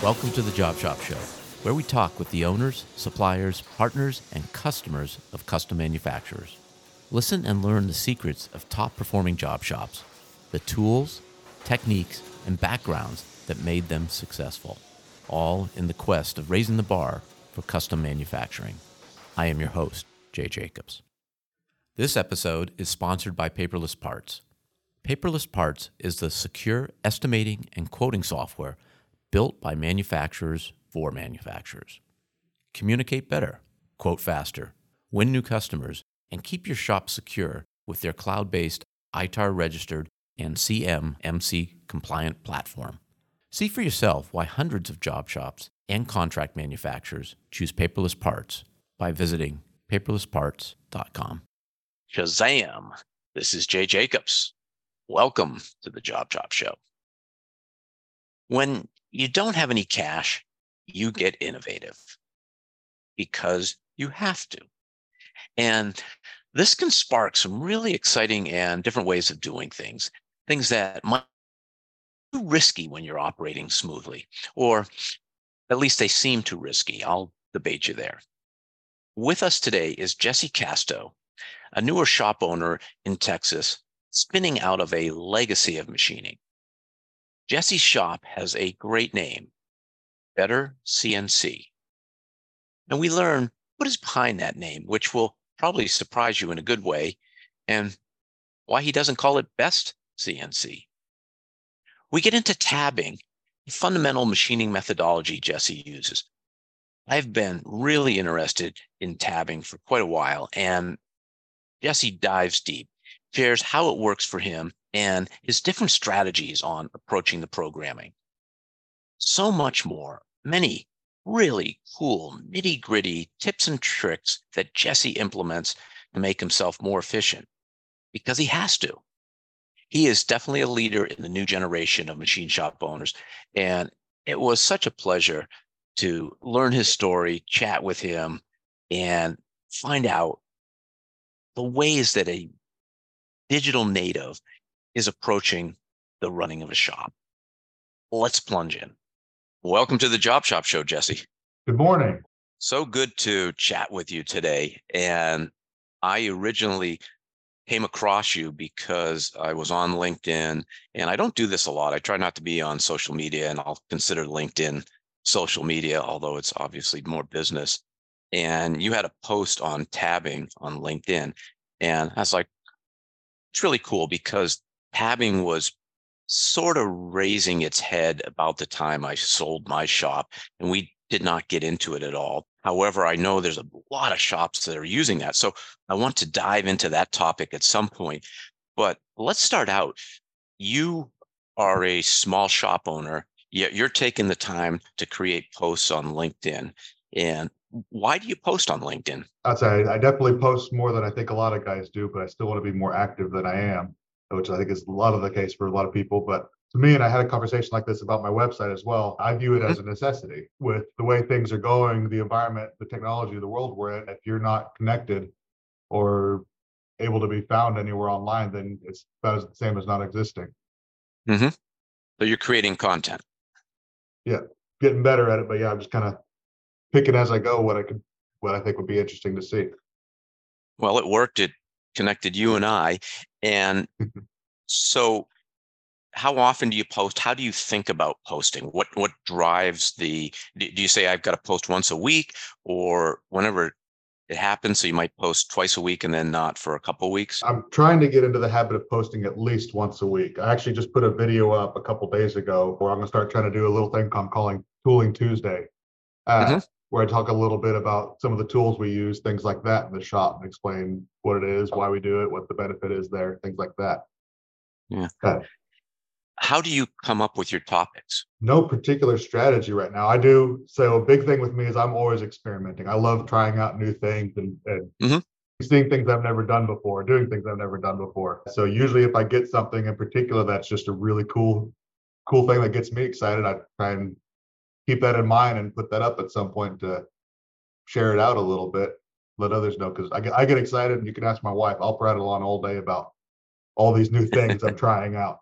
Welcome to the Job Shop Show, where we talk with the owners, suppliers, partners, and customers of custom manufacturers. Listen and learn the secrets of top-performing job shops, the tools, techniques, and backgrounds that made them successful, all in the quest of raising the bar for custom manufacturing. I am your host, Jay Jacobs. This episode is sponsored by Paperless Parts. Paperless Parts is the secure estimating and quoting software built by manufacturers for manufacturers. Communicate better, quote faster, win new customers, and keep your shop secure with their cloud-based ITAR-registered and CMMC-compliant platform. See for yourself why hundreds of job shops and contract manufacturers choose Paperless Parts by visiting paperlessparts.com. Shazam! This is Jay Jacobs. Welcome to the Job Shop Show. When you don't have any cash, you get innovative because you have to. And this can spark some really exciting and different ways of doing things, things that might be too risky when you're operating smoothly, or at least they seem too risky. I'll debate you there. With us today is Jesse Casto, a newer shop owner in Texas, spinning out of a legacy of machining. Jesse's shop has a great name, Better CNC. And we learn what is behind that name, which will probably surprise you in a good way, and why he doesn't call it Best CNC. We get into tabbing, the fundamental machining methodology Jesse uses. I've been really interested in tabbing for quite a while, and Jesse dives deep, shares how it works for him, and his different strategies on approaching the programming. So much more, many really cool, nitty-gritty tips and tricks that Jesse implements to make himself more efficient, because he has to. He is definitely a leader in the new generation of machine shop owners, and it was such a pleasure to learn his story, chat with him, and find out the ways that a digital native is approaching the running of a shop. Let's plunge in. Welcome to the Job Shop Show, Jesse. Good morning. So good to chat with you today. And I originally came across you because I was on LinkedIn, and I don't do this a lot. I try not to be on social media, and I'll consider LinkedIn social media, although it's obviously more business. And you had a post on tabbing on LinkedIn. And I was like, it's really cool because tabbing was sort of raising its head about the time I sold my shop, and we did not get into it at all. However, I know there's a lot of shops that are using that. So I want to dive into that topic at some point. But let's start out. You are a small shop owner, yet you're taking the time to create posts on LinkedIn. And why do you post on LinkedIn? I definitely post more than I think a lot of guys do, but I still want to be more active than I am, which I think is a lot of the case for a lot of people. But to me, and I had a conversation like this about my website as well, I view it as a necessity. With the way things are going, the environment, the technology, the world we're in, if you're not connected or able to be found anywhere online, then it's about the same as not existing. Mm-hmm. So you're creating content. Yeah, getting better at it. But yeah, I'm just kind of picking as I go what I think would be interesting to see. Well, it worked. It connected you and I. And so how often do you post? How do you think about posting? What drives the, do you say I've got to post once a week or whenever it happens? So you might post twice a week and then not for a couple of weeks. I'm trying to get into the habit of posting at least once a week. I actually just put a video up a couple of days ago where I'm going to start trying to do a little thing I'm calling Tooling Tuesday. Where I talk a little bit about some of the tools we use, things like that in the shop, and explain what it is, why we do it, what the benefit is there, things like that. Yeah. How do you come up with your topics? No particular strategy right now. I do. So a big thing with me is I'm always experimenting. I love trying out new things and seeing things I've never done before, doing things I've never done before. So usually if I get something in particular, that's just a really cool thing that gets me excited, I try and keep that in mind and put that up at some point to share it out a little bit, let others know. Because I get excited, and you can ask my wife, I'll prattle on all day about all these new things I'm trying out.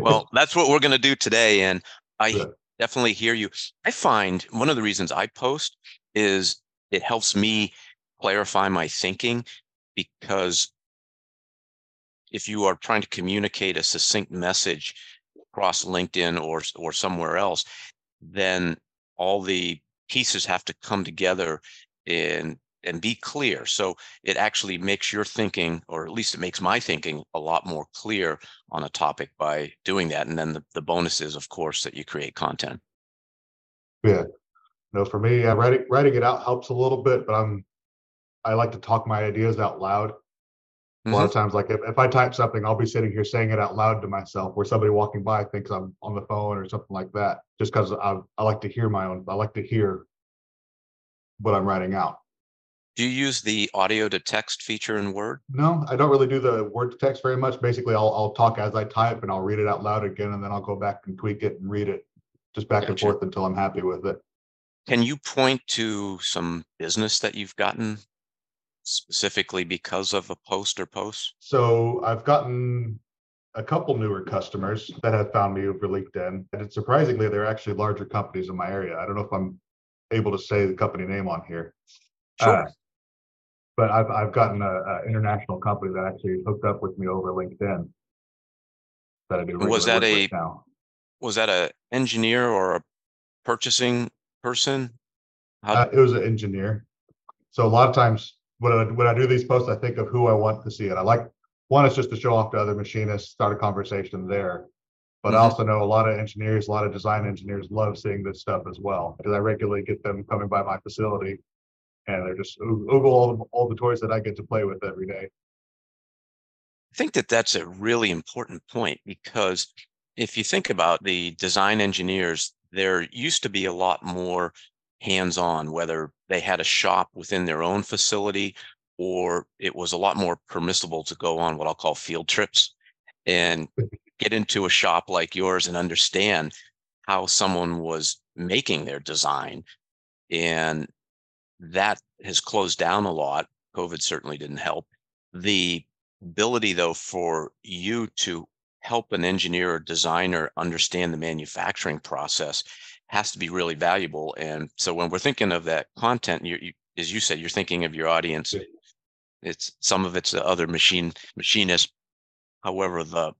Well, that's what we're going to do today. And I definitely hear you. I find one of the reasons I post is it helps me clarify my thinking, because if you are trying to communicate a succinct message across LinkedIn or somewhere else, then all the pieces have to come together and be clear. So it actually makes your thinking, or at least it makes my thinking, a lot more clear on a topic by doing that. And then the bonus is, of course, that you create content. Yeah. No, for me, writing it out helps a little bit, but I like to talk my ideas out loud. A lot of times, like if I type something, I'll be sitting here saying it out loud to myself, where somebody walking by thinks I'm on the phone or something like that, just because I like to hear my own. I like to hear what I'm writing out. Do you use the audio to text feature in Word? No, I don't really do the word to text very much. Basically, I'll talk as I type, and I'll read it out loud again, and then I'll go back and tweak it and read it just back and forth until I'm happy with it. Can you point to some business that you've gotten specifically because of a post or posts? So I've gotten a couple newer customers that have found me over LinkedIn, and it's surprisingly, they're actually larger companies in my area. I don't know if I'm able to say the company name on here. Sure. But I've gotten an international company that actually hooked up with me over LinkedIn. That I do. Was that an engineer or a purchasing person? It was an engineer. So a lot of times, when I do these posts, I think of who I want to see it. I like one, it's just to show off to other machinists, start a conversation there. But I also know a lot of engineers, a lot of design engineers love seeing this stuff as well, because I regularly get them coming by my facility, and they're just oogle all the toys that I get to play with every day. I think that that's a really important point, because if you think about the design engineers, there used to be a lot more hands-on, whether they had a shop within their own facility, or it was a lot more permissible to go on what I'll call field trips and get into a shop like yours and understand how someone was making their design. And that has closed down a lot. COVID certainly didn't help. The ability, though, for you to help an engineer or designer understand the manufacturing process has to be really valuable. And so when we're thinking of that content, you, as you said, you're thinking of your audience. It's some of it's the other machinists. However, the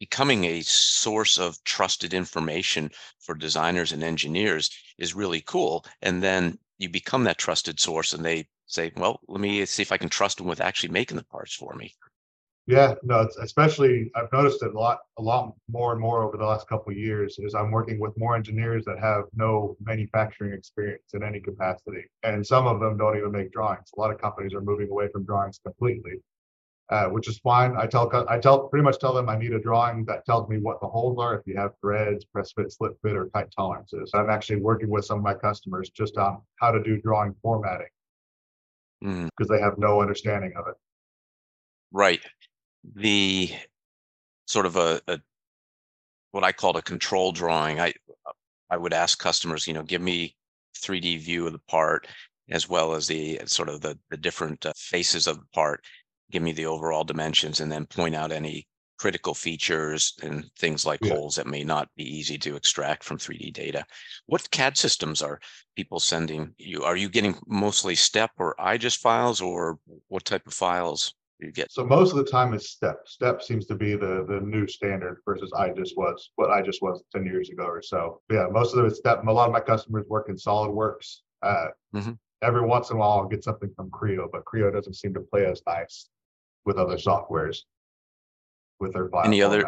becoming a source of trusted information for designers and engineers is really cool. And then you become that trusted source, and they say, well, let me see if I can trust them with actually making the parts for me. Yeah, no, it's especially, I've noticed it a lot more and more over the last couple of years, is I'm working with more engineers that have no manufacturing experience in any capacity. And some of them don't even make drawings. A lot of companies are moving away from drawings completely, which is fine. I pretty much tell them I need a drawing that tells me what the holes are, if you have threads, press fit, slip fit, or tight tolerances. I'm actually working with some of my customers just on how to do drawing formatting, because they have no understanding of it. Right. The sort of a what I called a control drawing. I would ask customers, give me 3D view of the part, as well as the sort of the different faces of the part. Give me the overall dimensions, and then point out any critical features and things like holes that may not be easy to extract from 3D data. What CAD systems are people sending you? Are you getting mostly STEP or IGES files, or what type of files? So most of the time it's STEP. STEP seems to be the new standard versus what I just was 10 years ago or so. Yeah, most of it's STEP. A lot of my customers work in SolidWorks. Every once in a while I'll get something from Creo, but Creo doesn't seem to play as nice with other softwares with their file.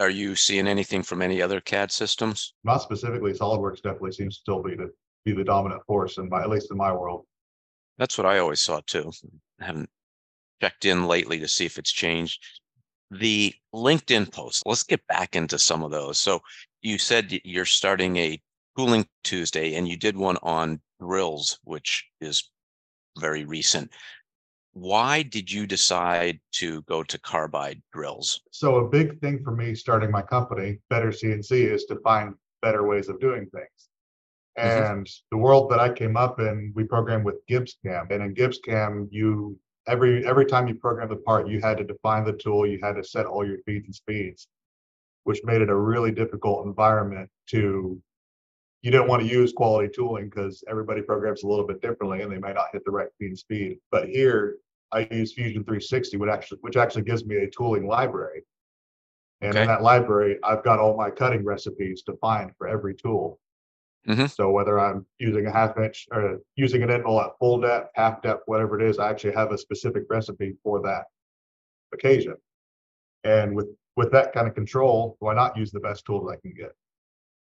Are you seeing anything from any other CAD systems? Not specifically. SolidWorks definitely seems to still be the dominant force, at least in my world. That's what I always saw too. I haven't checked in lately to see if it's changed. The LinkedIn posts, let's get back into some of those. So you said you're starting a Tooling Tuesday, and you did one on drills, which is very recent. Why did you decide to go to carbide drills? So a big thing for me starting my company, Better CNC, is to find better ways of doing things. And the world that I came up in, we programmed with Gibbs Cam. And in Gibbs Cam, every time you programmed the part, you had to define the tool, you had to set all your feeds and speeds, which made it a really difficult environment to, you don't want to use quality tooling because everybody programs a little bit differently and they might not hit the right feed speed. But here I use Fusion 360, which actually gives me a tooling library. And okay. In that library, I've got all my cutting recipes defined for every tool. Mm-hmm. So whether I'm using a half inch or using an interval at full depth, half depth, whatever it is, I actually have a specific recipe for that occasion. And with that kind of control, why not use the best tool that I can get?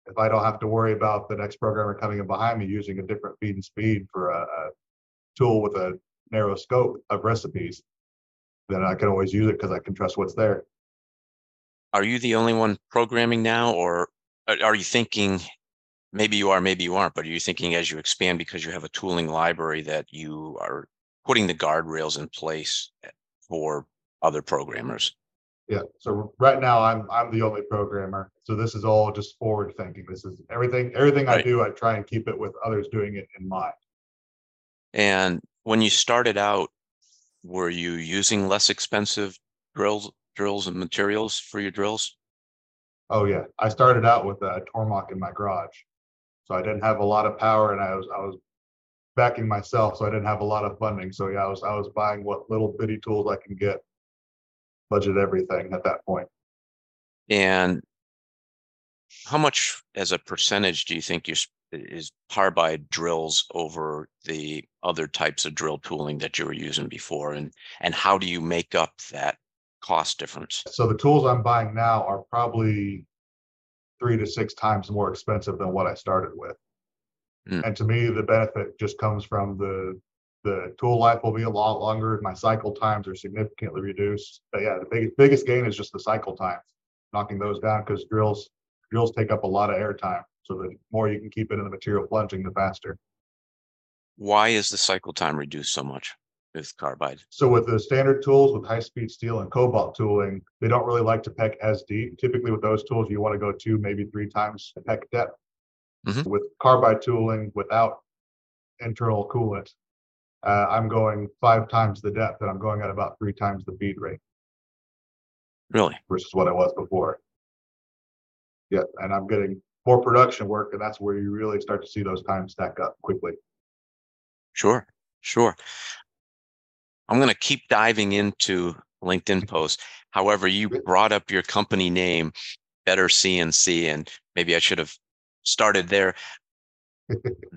If I don't have to worry about the next programmer coming in behind me using a different feed and speed for a tool with a narrow scope of recipes, then I can always use it because I can trust what's there. Are you the only one programming now, or are you thinking, maybe you are, maybe you aren't, but are you thinking as you expand, because you have a tooling library, that you are putting the guardrails in place for other programmers? Yeah. So right now I'm the only programmer. So this is all just forward thinking. This is everything right. I do, I try and keep it with others doing it in mind. And when you started out, were you using less expensive drills and materials for your drills? Oh yeah. I started out with a Tormach in my garage. So I didn't have a lot of power, and I was backing myself, so I didn't have a lot of funding. So yeah, I was buying what little bitty tools I can get. Budget everything at that point. And how much as a percentage do you think is carbide drills over the other types of drill tooling that you were using before? And how do you make up that cost difference? So the tools I'm buying now are probably 3 to 6 times more expensive than what I started with. Mm. And to me, the benefit just comes from the tool life will be a lot longer. My cycle times are significantly reduced. But yeah, the biggest gain is just the cycle times, knocking those down, because drills take up a lot of air time. So the more you can keep it in the material plunging, the faster. Why is the cycle time reduced so much with carbide? So with the standard tools, with high-speed steel and cobalt tooling, they don't really like to peck as deep. Typically with those tools, you want to go 2, maybe 3 times peck depth. Mm-hmm. With carbide tooling, without internal coolant, I'm going 5 times the depth, and I'm going at about 3 times the feed rate. Really? Versus what I was before. Yeah, and I'm getting more production work, and that's where you really start to see those times stack up quickly. Sure. I'm going to keep diving into LinkedIn posts. However, you brought up your company name, Better CNC, and maybe I should have started there.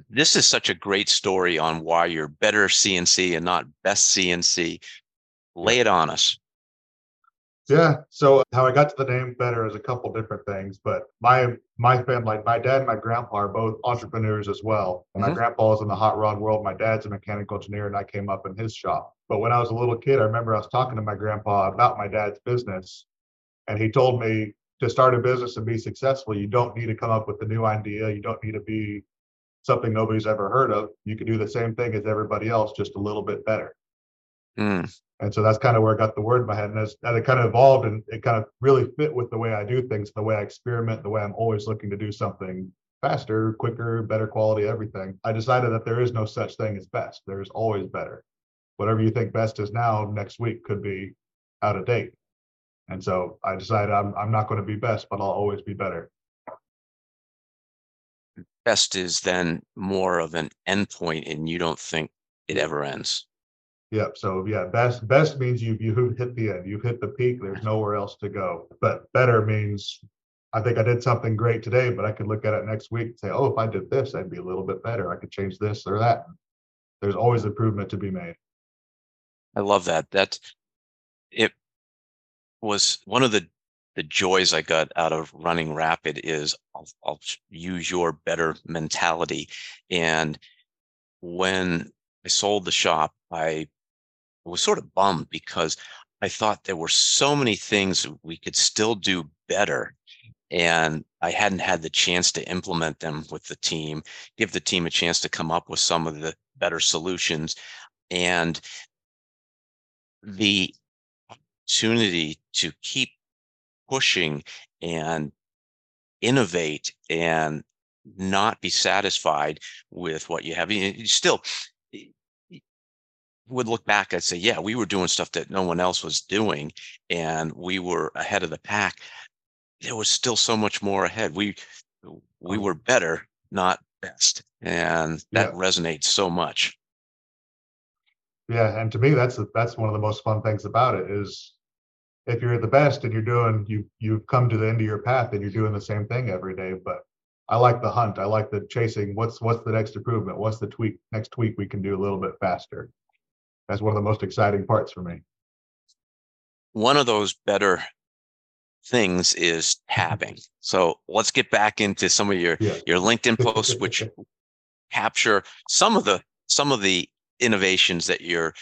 This is such a great story on why you're Better CNC and not Best CNC. Lay it on us. Yeah. So how I got to the name Better is a couple different things, but my family, my dad and my grandpa are both entrepreneurs as well. Mm-hmm. My grandpa is in the hot rod world. My dad's a mechanical engineer, and I came up in his shop. But when I was a little kid, I remember I was talking to my grandpa about my dad's business, and he told me to start a business and be successful, you don't need to come up with a new idea. You don't need to be something nobody's ever heard of. You can do the same thing as everybody else, just a little bit better. Mm. And so that's kind of where I got the word in my head. And it kind of evolved, and it kind of really fit with the way I do things, the way I experiment, the way I'm always looking to do something faster, quicker, better quality, everything. I decided that there is no such thing as best. There is always better. Whatever you think best is now, next week could be out of date. And so I decided I'm not going to be best, but I'll always be better. Best is then more of an endpoint, and you don't think it ever ends. Yep. So yeah, best means you hit the end, you hit the peak. There's nowhere else to go. But better means I think I did something great today, but I could look at it next week and say, oh, if I did this, I'd be a little bit better. I could change this or that. There's always improvement to be made. I love that. It was one of the joys I got out of running Rapid is I'll use your better mentality. And when I sold the shop, I was sort of bummed because I thought there were so many things we could still do better. And I hadn't had the chance to implement them with the team, give the team a chance to come up with some of the better solutions. And the opportunity to keep pushing and innovate and not be satisfied with what you have. You still would look back and say, yeah, we were doing stuff that no one else was doing, and we were ahead of the pack. there was still so much more ahead. We were better, not best. And that resonates so much. Yeah. And to me, that's one of the most fun things about it is if you're the best and you've come to the end of your path and you're doing the same thing every day. But I like the hunt. I like the chasing. What's the next improvement? What's the tweak? Next tweak we can do a little bit faster. That's one of the most exciting parts for me. One of those better things is tabbing. So let's get back into some of your LinkedIn posts, which capture some of the innovations that you're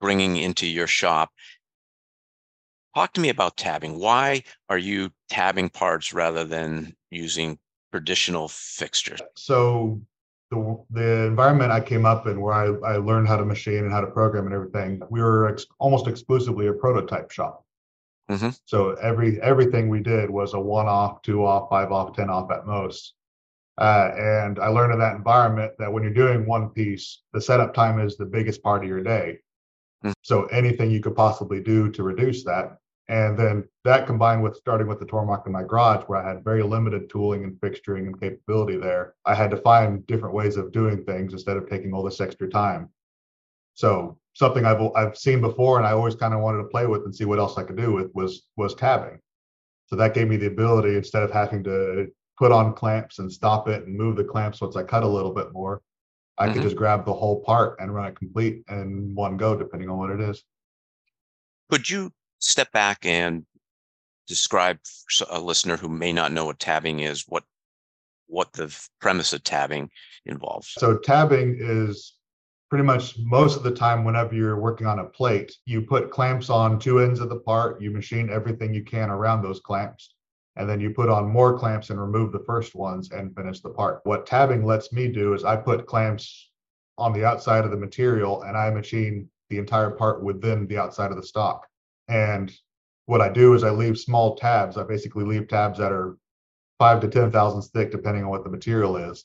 bringing into your shop. Talk to me about tabbing. Why are you tabbing parts rather than using traditional fixtures? So the environment I came up in, where I learned how to machine and how to program and everything, we were almost exclusively a prototype shop. Mm-hmm. So everything we did was a 1-off, 2-off, 5-off, 10-off at most. And I learned in that environment that when you're doing one piece, the setup time is the biggest part of your day. Mm-hmm. So anything you could possibly do to reduce that. And then that combined with starting with the Tormach in my garage, where I had very limited tooling and fixturing and capability there, I had to find different ways of doing things instead of taking all this extra time. So something I've seen before and I always kind of wanted to play with and see what else I could do with was tabbing. So that gave me the ability, instead of having to put on clamps and stop it and move the clamps once I cut a little bit more, I could just grab the whole part and run it complete in one go, depending on what it is. Could you step back and describe for a listener who may not know what tabbing is, what the premise of tabbing involves? So tabbing is pretty much most of the time whenever you're working on a plate, you put clamps on two ends of the part, you machine everything you can around those clamps, and then you put on more clamps and remove the first ones and finish the part. What tabbing lets me do is I put clamps on the outside of the material and I machine the entire part within the outside of the stock. And what I do is I leave small tabs. I basically leave tabs that are 5 to 10 thousandths thick, depending on what the material is,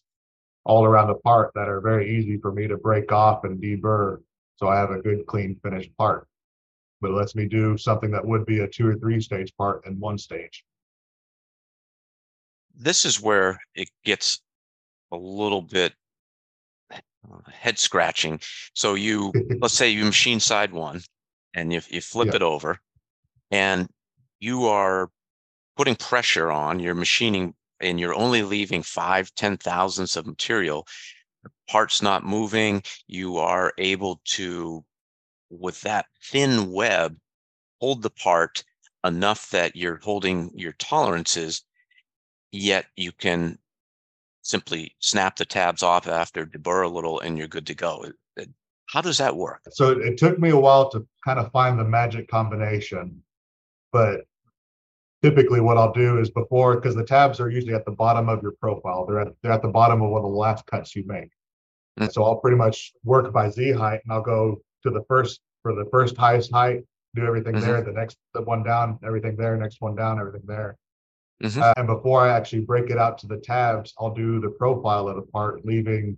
all around the part that are very easy for me to break off and deburr. So I have a good, clean, finished part. But it lets me do something that would be a 2 or 3 stage part in one stage. This is where it gets a little bit head scratching. So you, let's say you machine side one, and you flip it over, and you are putting pressure on, you're machining, and you're only leaving 5, 10 thousandths of material. The part's not moving. You are able to, with that thin web, hold the part enough that you're holding your tolerances, yet you can simply snap the tabs off after, deburr a little, and you're good to go. How does that work? So it took me a while to kind of find the magic combination. But typically what I'll do is before, because the tabs are usually at the bottom of your profile. They're at the bottom of one of the last cuts you make. Mm-hmm. So I'll pretty much work by Z height, and I'll go to the first highest height, do everything there, the one down, everything there, next one down, everything there. Mm-hmm. And before I actually break it out to the tabs, I'll do the profile of the part, leaving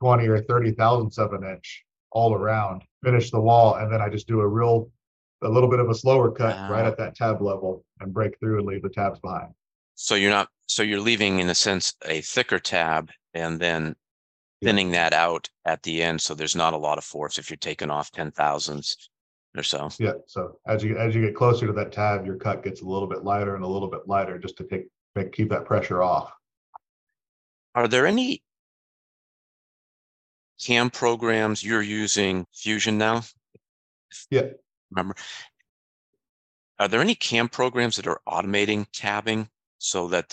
20 or 30 thousandths of an inch all around, finish the wall, and then I just do a little bit of a slower cut right at that tab level and break through and leave the tabs behind. So you're leaving, in a sense, a thicker tab and then thinning that out at the end, so there's not a lot of force if you're taking off 10 thousandths or so. Yeah. So as you get closer to that tab, your cut gets a little bit lighter and a little bit lighter just to keep that pressure off. Are there any CAM programs? You're using Fusion now? Yeah. Remember, are there any CAM programs that are automating tabbing so that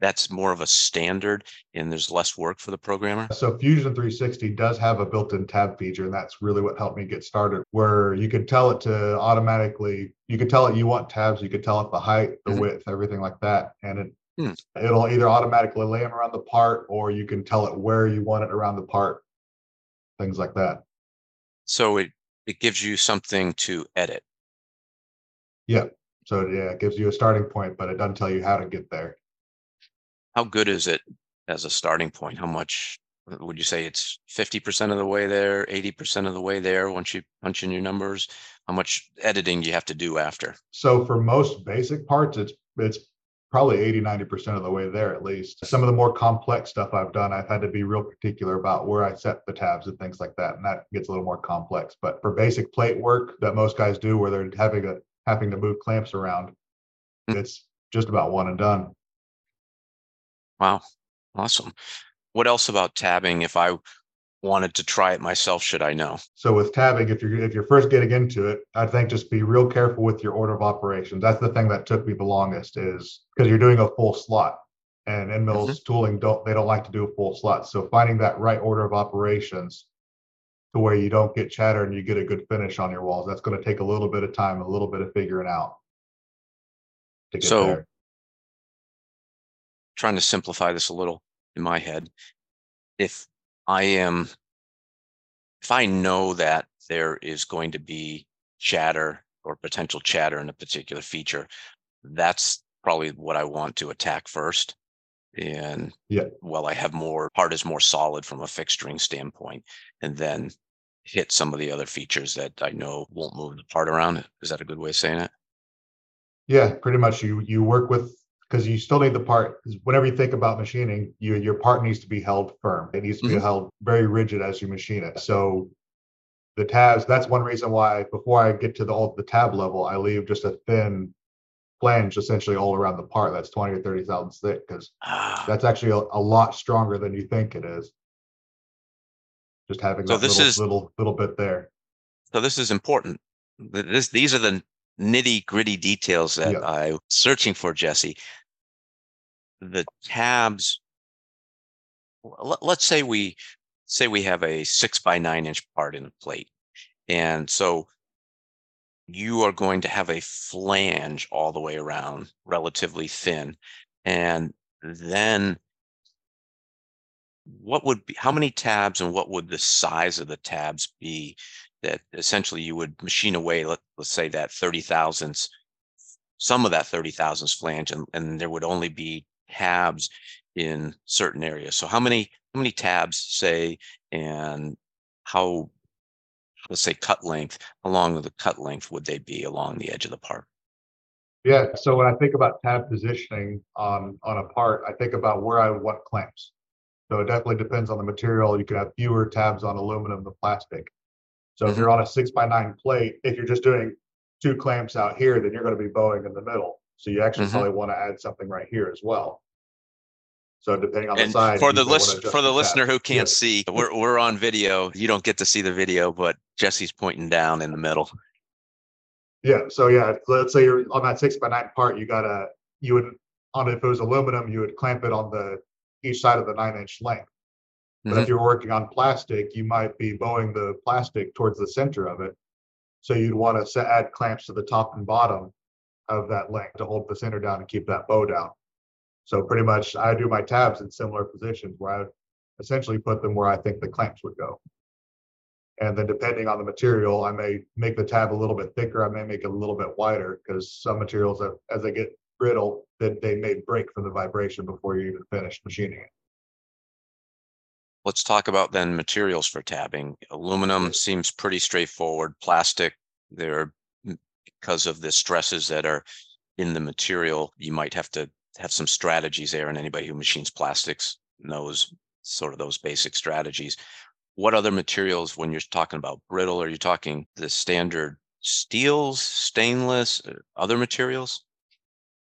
that's more of a standard and there's less work for the programmer? So Fusion 360 does have a built-in tab feature, and that's really what helped me get started, where you could tell it to automatically, you could tell it you want tabs, you could tell it the height, the width, everything like that. And it'll either automatically lay them around the part, or you can tell it where you want it around the part, things like that. So it gives you something to edit. Yeah. So it gives you a starting point, but it doesn't tell you how to get there. How good is it as a starting point? How much Would you say it's 50% of the way there, 80% of the way there once you punch in your numbers? How much editing do you have to do after? So for most basic parts, it's probably 80, 90% of the way there at least. Some of the more complex stuff I've done, I've had to be real particular about where I set the tabs and things like that. And that gets a little more complex. But for basic plate work that most guys do where they're having to move clamps around, it's just about one and done. Wow. Awesome. What else about tabbing? If I wanted to try it myself, should I know? So with tabbing, if you're first getting into it, I think just be real careful with your order of operations. That's the thing that took me the longest, is because you're doing a full slot, and end mills tooling don't like to do a full slot. So finding that right order of operations to where you don't get chatter and you get a good finish on your walls, that's going to take a little bit of time, a little bit of figuring out to get there. Trying to simplify this a little in my head, if I know that there is going to be chatter or potential chatter in a particular feature, that's probably what I want to attack first. And while I have part is more solid from a fixturing standpoint, and then hit some of the other features that I know won't move the part around. Is that a good way of saying it? Yeah, pretty much. You work with, because you still need the part. Whenever you think about machining, your part needs to be held firm. It needs to be held very rigid as you machine it. So the tabs, that's one reason why before I get to the tab level, I leave just a thin flange essentially all around the part. That's 20 or 30 thousandths thick, because that's actually a lot stronger than you think it is. Just having little bit there. So this is important. These are the nitty gritty details that I'm searching for, Jesse. The tabs, let's say we have a 6 by 9 inch part in a plate. And so you are going to have a flange all the way around, relatively thin. And then how many tabs and what would the size of the tabs be that essentially you would machine away, let's say that 30 thousandths, some of that 30 thousandths flange, and there would only be tabs in certain areas. So how many tabs, say, and how, let's say cut length, how long of the cut length would they be along the edge of the part? Yeah, so when I think about tab positioning on a part, I think about where I want clamps. So it definitely depends on the material. You could have fewer tabs on aluminum than plastic. So if you're on a 6 by 9 plate, if you're just doing 2 clamps out here, then you're going to be bowing in the middle. So you actually probably want to add something right here as well. So depending on the size. For the listener who can't see, we're on video. You don't get to see the video, but Jesse's pointing down in the middle. Yeah. So let's say you're on that 6 by 9 part. If it was aluminum, you would clamp it on each side of the 9-inch length. But if you're working on plastic, you might be bowing the plastic towards the center of it. So you'd want to add clamps to the top and bottom of that length to hold the center down and keep that bow down. So pretty much I do my tabs in similar positions where I essentially put them where I think the clamps would go. And then depending on the material, I may make the tab a little bit thicker. I may make it a little bit wider, because some materials, as they get brittle, that they may break from the vibration before you even finish machining it. Let's talk about then materials for tabbing. Aluminum seems pretty straightforward. Plastic, because of the stresses that are in the material, you might have to have some strategies there. And anybody who machines plastics knows sort of those basic strategies. What other materials, when you're talking about brittle, are you talking the standard steels, stainless, other materials?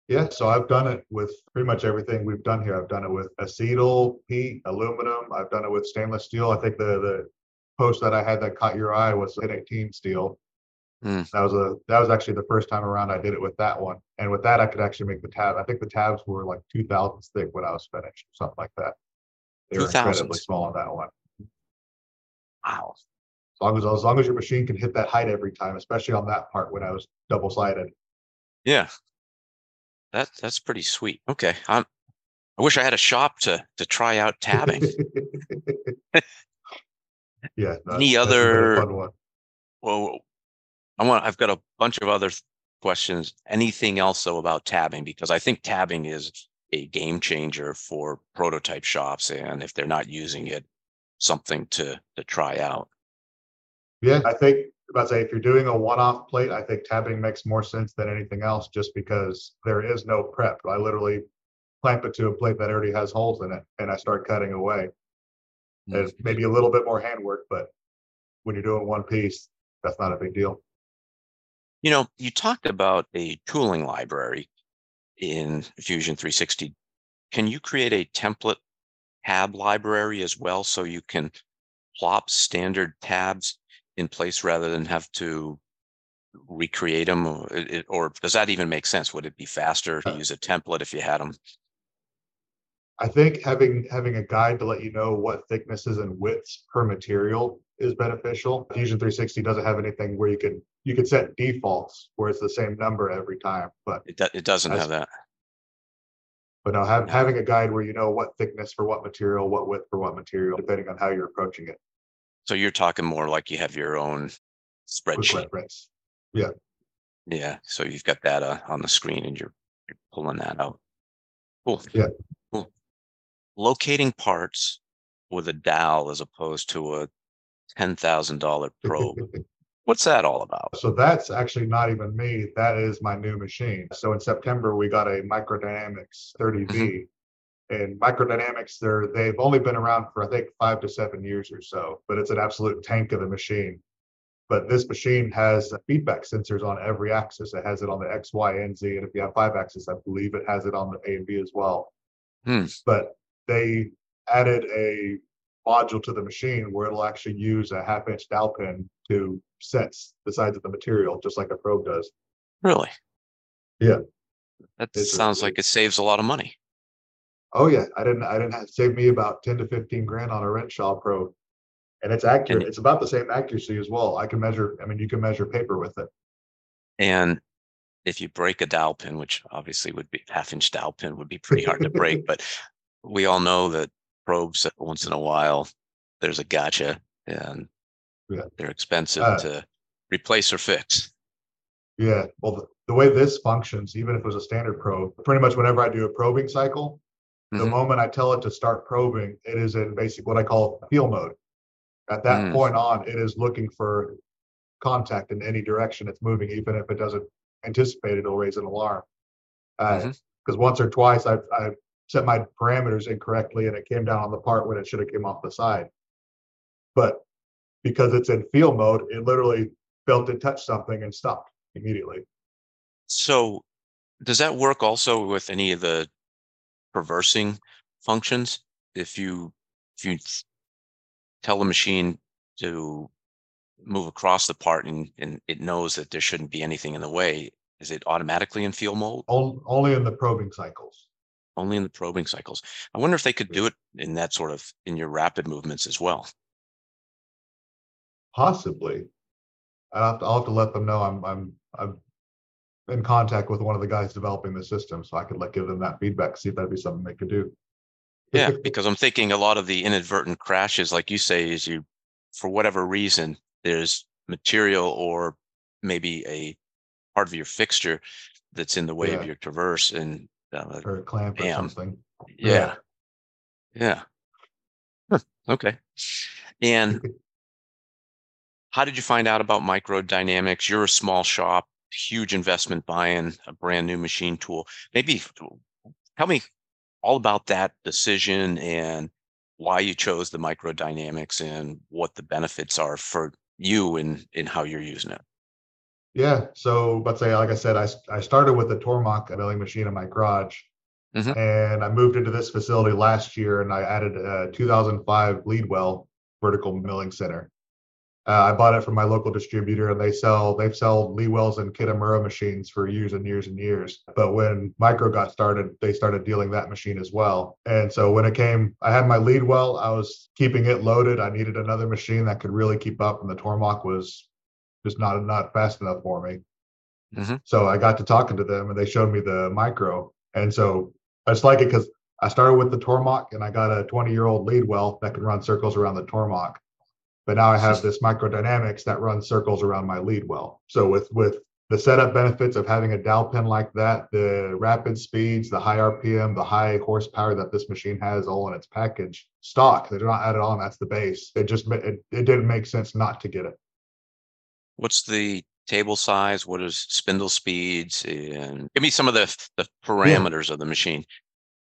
Yeah, so I've done it with pretty much everything we've done here. I've done it with acetyl, peat, aluminum. I've done it with stainless steel. I think the post that I had that caught your eye was 18 steel. That was actually the first time around I did it with that one. And with that, I could actually make the tab. I think the tabs were like 2 thousandths thick when I was finished, something like that. They were incredibly small on that one. Wow. As long as your machine can hit that height every time, especially on that part when I was double-sided. Yeah. That's pretty sweet. Okay, I wish I had a shop to try out tabbing. Yeah. Any other? Fun one. Well, I've got a bunch of other questions. Anything else though about tabbing? Because I think tabbing is a game changer for prototype shops, and if they're not using it, something to try out. Yeah, I think about to say if you're doing a one-off plate, I think tabbing makes more sense than anything else, just because there is no prep. I literally clamp it to a plate that already has holes in it, and I start cutting away. There's maybe a little bit more handwork, but when you're doing one piece, that's not a big deal. You know, you talked about a tooling library in Fusion 360. Can you create a template tab library as well, so you can plop standard tabs in place rather than have to recreate them? Or does that even make sense? Would it be faster to use a template if you had them? I think having a guide to let you know what thicknesses and widths per material is beneficial. Fusion 360 doesn't have anything where you can set defaults where it's the same number every time, but it doesn't have that. But now having a guide where you know what thickness for what material, what width for what material, depending on how you're approaching it. So you're talking more like you have your own spreadsheet. Yeah. Yeah. So you've got that on the screen and you're pulling that out. Cool. Yeah. Cool. Locating parts with a dowel as opposed to a $10,000 probe. What's that all about? So that's actually not even me. That is my new machine. So in September, we got a Microdynamics 30V. And Microdynamics, they've only been around for, I think, 5 to 7 years or so, but it's an absolute tank of a machine. But this machine has feedback sensors on every axis. It has it on the X, Y, and Z. And if you have 5 axis, I believe it has it on the A and B as well. But they added a module to the machine where it'll actually use a 1/2-inch dowel pin to sense the size of the material, just like a probe does. Really? Yeah. That sounds like it saves a lot of money. Oh yeah, I didn't have to save me about 10 to 15 grand on a Renshaw probe. And it's accurate. It's about the same accuracy as well. You can measure paper with it. And if you break a dowel pin, which obviously would be 1/2-inch dowel pin would be pretty hard to break, but we all know that probes once in a while, there's a gotcha, and they're expensive to replace or fix. Yeah. Well, the way this functions, even if it was a standard probe, pretty much whenever I do a probing cycle, the moment I tell it to start probing, it is in basic what I call field mode. At that point on, it is looking for contact in any direction it's moving, even if it doesn't anticipate it, it'll raise an alarm. Because once or twice I've set my parameters incorrectly and it came down on the part when it should have came off the side. But because it's in field mode, it literally felt it touch something and stopped immediately. So does that work also with any of the traversing functions? If you tell the machine to move across the part and it knows that there shouldn't be anything in the way, is it automatically in field mode? Only in the probing cycles. Only in the probing cycles. I wonder if they could do it in that sort of in your rapid movements as well. Possibly. I'll have to let them know I'm in contact with one of the guys developing the system, so I could give them that feedback, see if that'd be something they could do. Yeah, because I'm thinking a lot of the inadvertent crashes, like you say, is for whatever reason, there's material or maybe a part of your fixture that's in the way of your traverse and or a clamp or something. Yeah. Yeah. Huh. Okay. And how did you find out about Microdynamics? You're a small shop. Huge investment buying a brand new machine tool. Maybe tell me all about that decision and why you chose the Microdynamics and what the benefits are for you in how you're using it. Yeah. So, but say, like I said, I started with the Tormach milling machine in my garage, and I moved into this facility last year, and I added a 2005 Leadwell vertical milling center. I bought it from my local distributor, and they've sold Leewells and Kitamura machines for years and years and years. But when Micro got started, they started dealing that machine as well. And so when it came, I had my Leadwell, I was keeping it loaded. I needed another machine that could really keep up, and the Tormach was just not fast enough for me. So I got to talking to them, and they showed me the Micro. And so I just like it because I started with the Tormach, and I got a 20-year-old Leadwell that could run circles around the Tormach. But now I have this Microdynamics that runs circles around my Leadwell. So with The setup benefits of having a dowel pin like that, the rapid speeds, the high RPM, the high horsepower that this machine has all in its package stock. They're not added on. That's the base. It just, it didn't make sense not to get it. What's the table size? What is spindle speeds? And give me some of the parameters of the machine.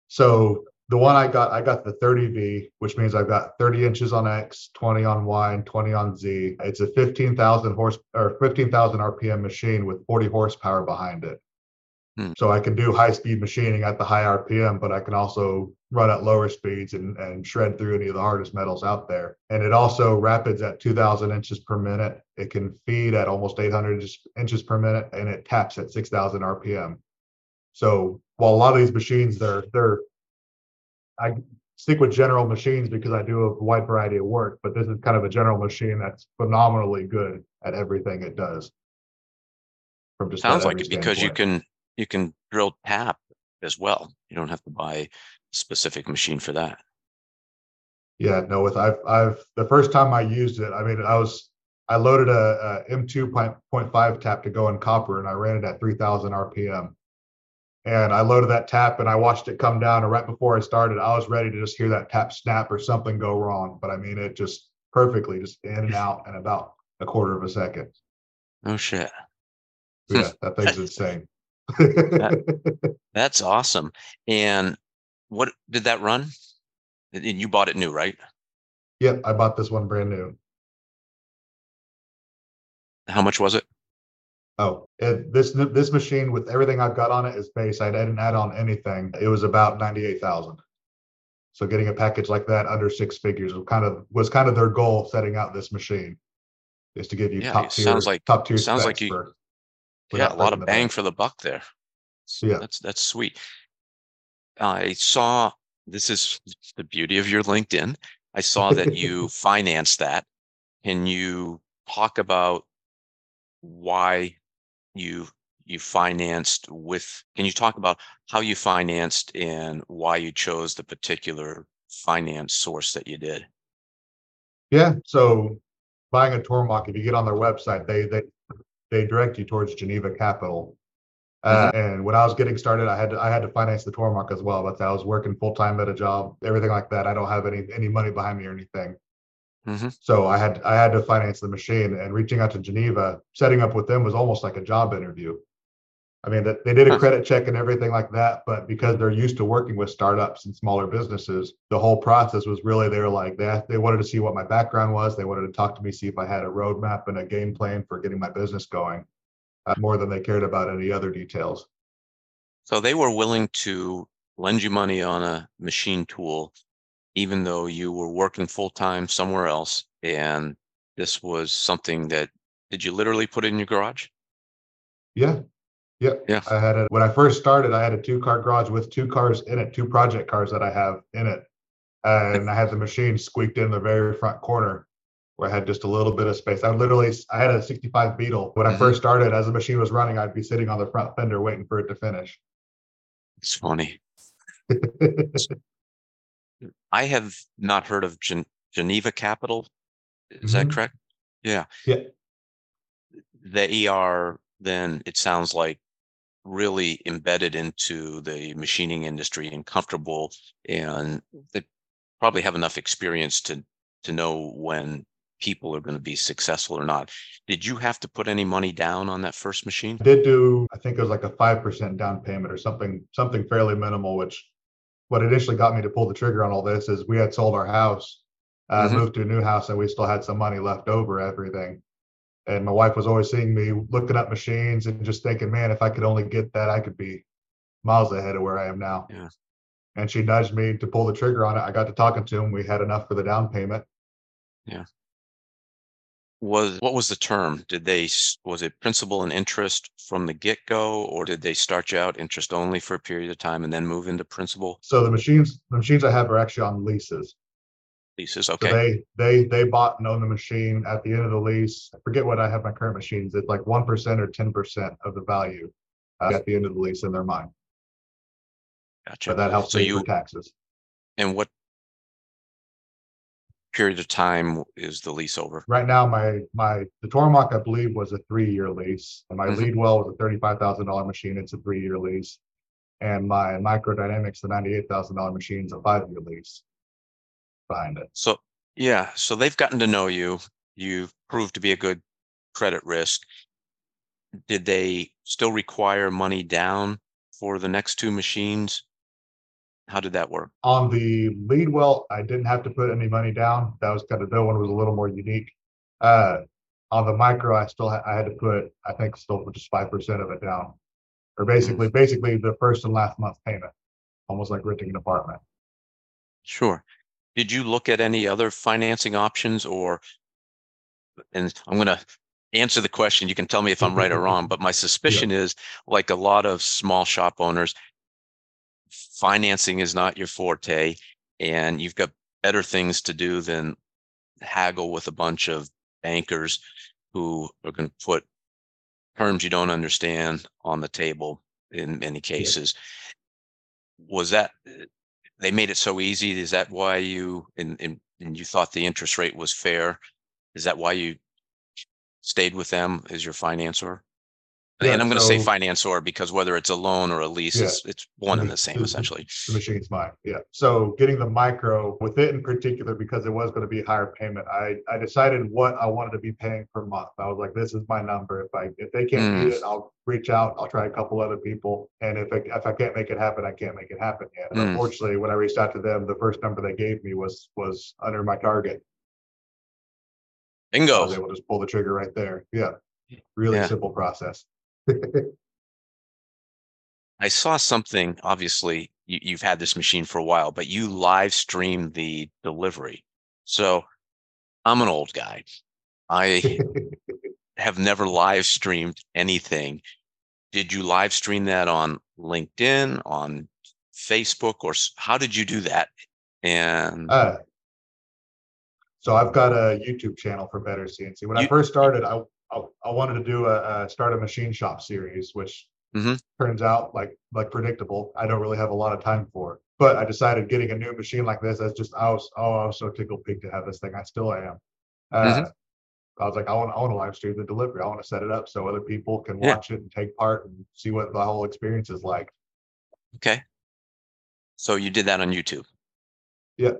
So the one I got the 30V, which means I've got 30 inches on X, 20 on Y, and 20 on Z. It's a 15,000 horse or 15,000 RPM machine with 40 horsepower behind it. So I can do high-speed machining at the high RPM, but I can also run at lower speeds and shred through any of the hardest metals out there. And it also rapids at 2,000 inches per minute. It can feed at almost 800 inches per minute, and it taps at 6,000 RPM. So while a lot of these machines, I stick with general machines because I do a wide variety of work, but this is kind of a general machine that's phenomenally good at everything it does. From just sounds like it because you can drill tap as well. You don't have to buy a specific machine for that. Yeah, no. With I've the first time I used it, I mean, I loaded a M2.5 tap to go in copper, and I ran it at 3,000 RPM. And I loaded that tap and I watched it come down. And right before I started, I was ready to just hear that tap snap or something go wrong. But I mean, it just perfectly just in and out in about a quarter of a second. Oh, shit. Yeah, that thing's insane. That's awesome. And what did that run? And you bought it new, right? Yep. I bought this one brand new. How much was it? Oh, this machine with everything I've got on it is base. I didn't add on anything. It was about $98,000. So getting a package like that under six figures was kind of their goal setting out this machine, is to give you top tier. Sounds like you got a lot of bang for the buck there. So yeah, that's sweet. I saw, this is the beauty of your LinkedIn. I saw that you financed that. Can you talk about why you financed with, can you talk about how you financed and why you chose the particular finance source that you did? Yeah. So buying a Tormach, if you get on their website, they direct you towards Geneva Capital. And when I was getting started, I had to finance the Tormach as well. But I was working full time at a job, everything like that. I don't have any money behind me or anything. So I had to finance the machine, and reaching out to Geneva, setting up with them was almost like a job interview. I mean, that they did a credit check and everything like that, but because they're used to working with startups and smaller businesses, the whole process was really, they were like that. They wanted to see what my background was. They wanted to talk to me, see if I had a roadmap and a game plan for getting my business going, more than they cared about any other details. So they were willing to lend you money on a machine tool, even though you were working full-time somewhere else, and this was something that, did you literally put it in your garage? Yeah. Yep. Yeah. I had it when I first started, I had a two-car garage with two cars in it, two project cars that I have in it. And I had the machine squeaked in the very front corner where I had just a little bit of space. I had a 65 Beetle. When I first started, as the machine was running, I'd be sitting on the front fender waiting for it to finish. It's funny. I have not heard of Geneva Capital. Is that correct? Yeah. Yeah. They are, then it sounds like, really embedded into the machining industry and comfortable, and they probably have enough experience to know when people are going to be successful or not. Did you have to put any money down on that first machine? I did do, I think it was like a 5% down payment or something fairly minimal, which what initially got me to pull the trigger on all this is we had sold our house, moved to a new house, and we still had some money left over, everything. And my wife was always seeing me looking up machines and just thinking, man, if I could only get that, I could be miles ahead of where I am now. Yeah. And she nudged me to pull the trigger on it. I got to talking to him. We had enough for the down payment. Yeah. What was the term? Was it principal and interest from the get-go, or did they start you out interest only for a period of time and then move into principal? So the machines I have are actually on leases. Leases, okay. So they bought and owned the machine. At the end of the lease, I forget what I have my current machines. It's like 1% or 10% of the value at the end of the lease in their mind. Gotcha. But that helps pay for taxes. And what period of time is the lease over? Right now, the Tormach, I believe, was a 3-year lease. And my Leadwell was a $35,000 machine. It's a 3-year lease. And my Microdynamics, the $98,000 machine, is a 5-year lease behind it. So, yeah. So they've gotten to know you. You've proved to be a good credit risk. Did they still require money down for the next 2 machines? How did that work? On the Leadwell, I didn't have to put any money down. That was kind of, that one was a little more unique. On the Micro, I had to put, I think, still just 5% of it down, or basically the first and last month's payment, almost like renting an apartment. Sure. Did you look at any other financing options, or? And I'm going to answer the question. You can tell me if I'm right or wrong, but my suspicion is, like a lot of small shop owners, financing is not your forte, and you've got better things to do than haggle with a bunch of bankers who are going to put terms you don't understand on the table in many cases. Was that, they made it so easy? Is that why you, and you thought the interest rate was fair? Is that why you stayed with them as your financer? Yeah, and I'm going to say financer because whether it's a loan or a lease, it's one and the same, essentially. The machine's mine. Yeah. So getting the Micro, with it in particular, because it was going to be a higher payment, I decided what I wanted to be paying per month. I was like, this is my number. If they can't beat it, I'll reach out. I'll try a couple other people. And if I can't make it happen, I can't make it happen yet. And unfortunately, when I reached out to them, the first number they gave me was under my target. Bingo. I was able to just pull the trigger right there. Yeah. Really simple process. I saw something. Obviously, you've had this machine for a while, but you live streamed the delivery. So I'm an old guy. I have never live streamed anything. Did you live stream that on LinkedIn, on Facebook, or how did you do that? And so I've got a YouTube channel for Better CNC. When I first started, I wanted to do start a machine shop series, which turns out like predictable. I don't really have a lot of time for it. But I decided getting a new machine like this, I was so tickled pink to have this thing. I still am. I was like, I want to live stream the delivery. I want to set it up so other people can watch it and take part and see what the whole experience is like. Okay. So you did that on YouTube. Yeah.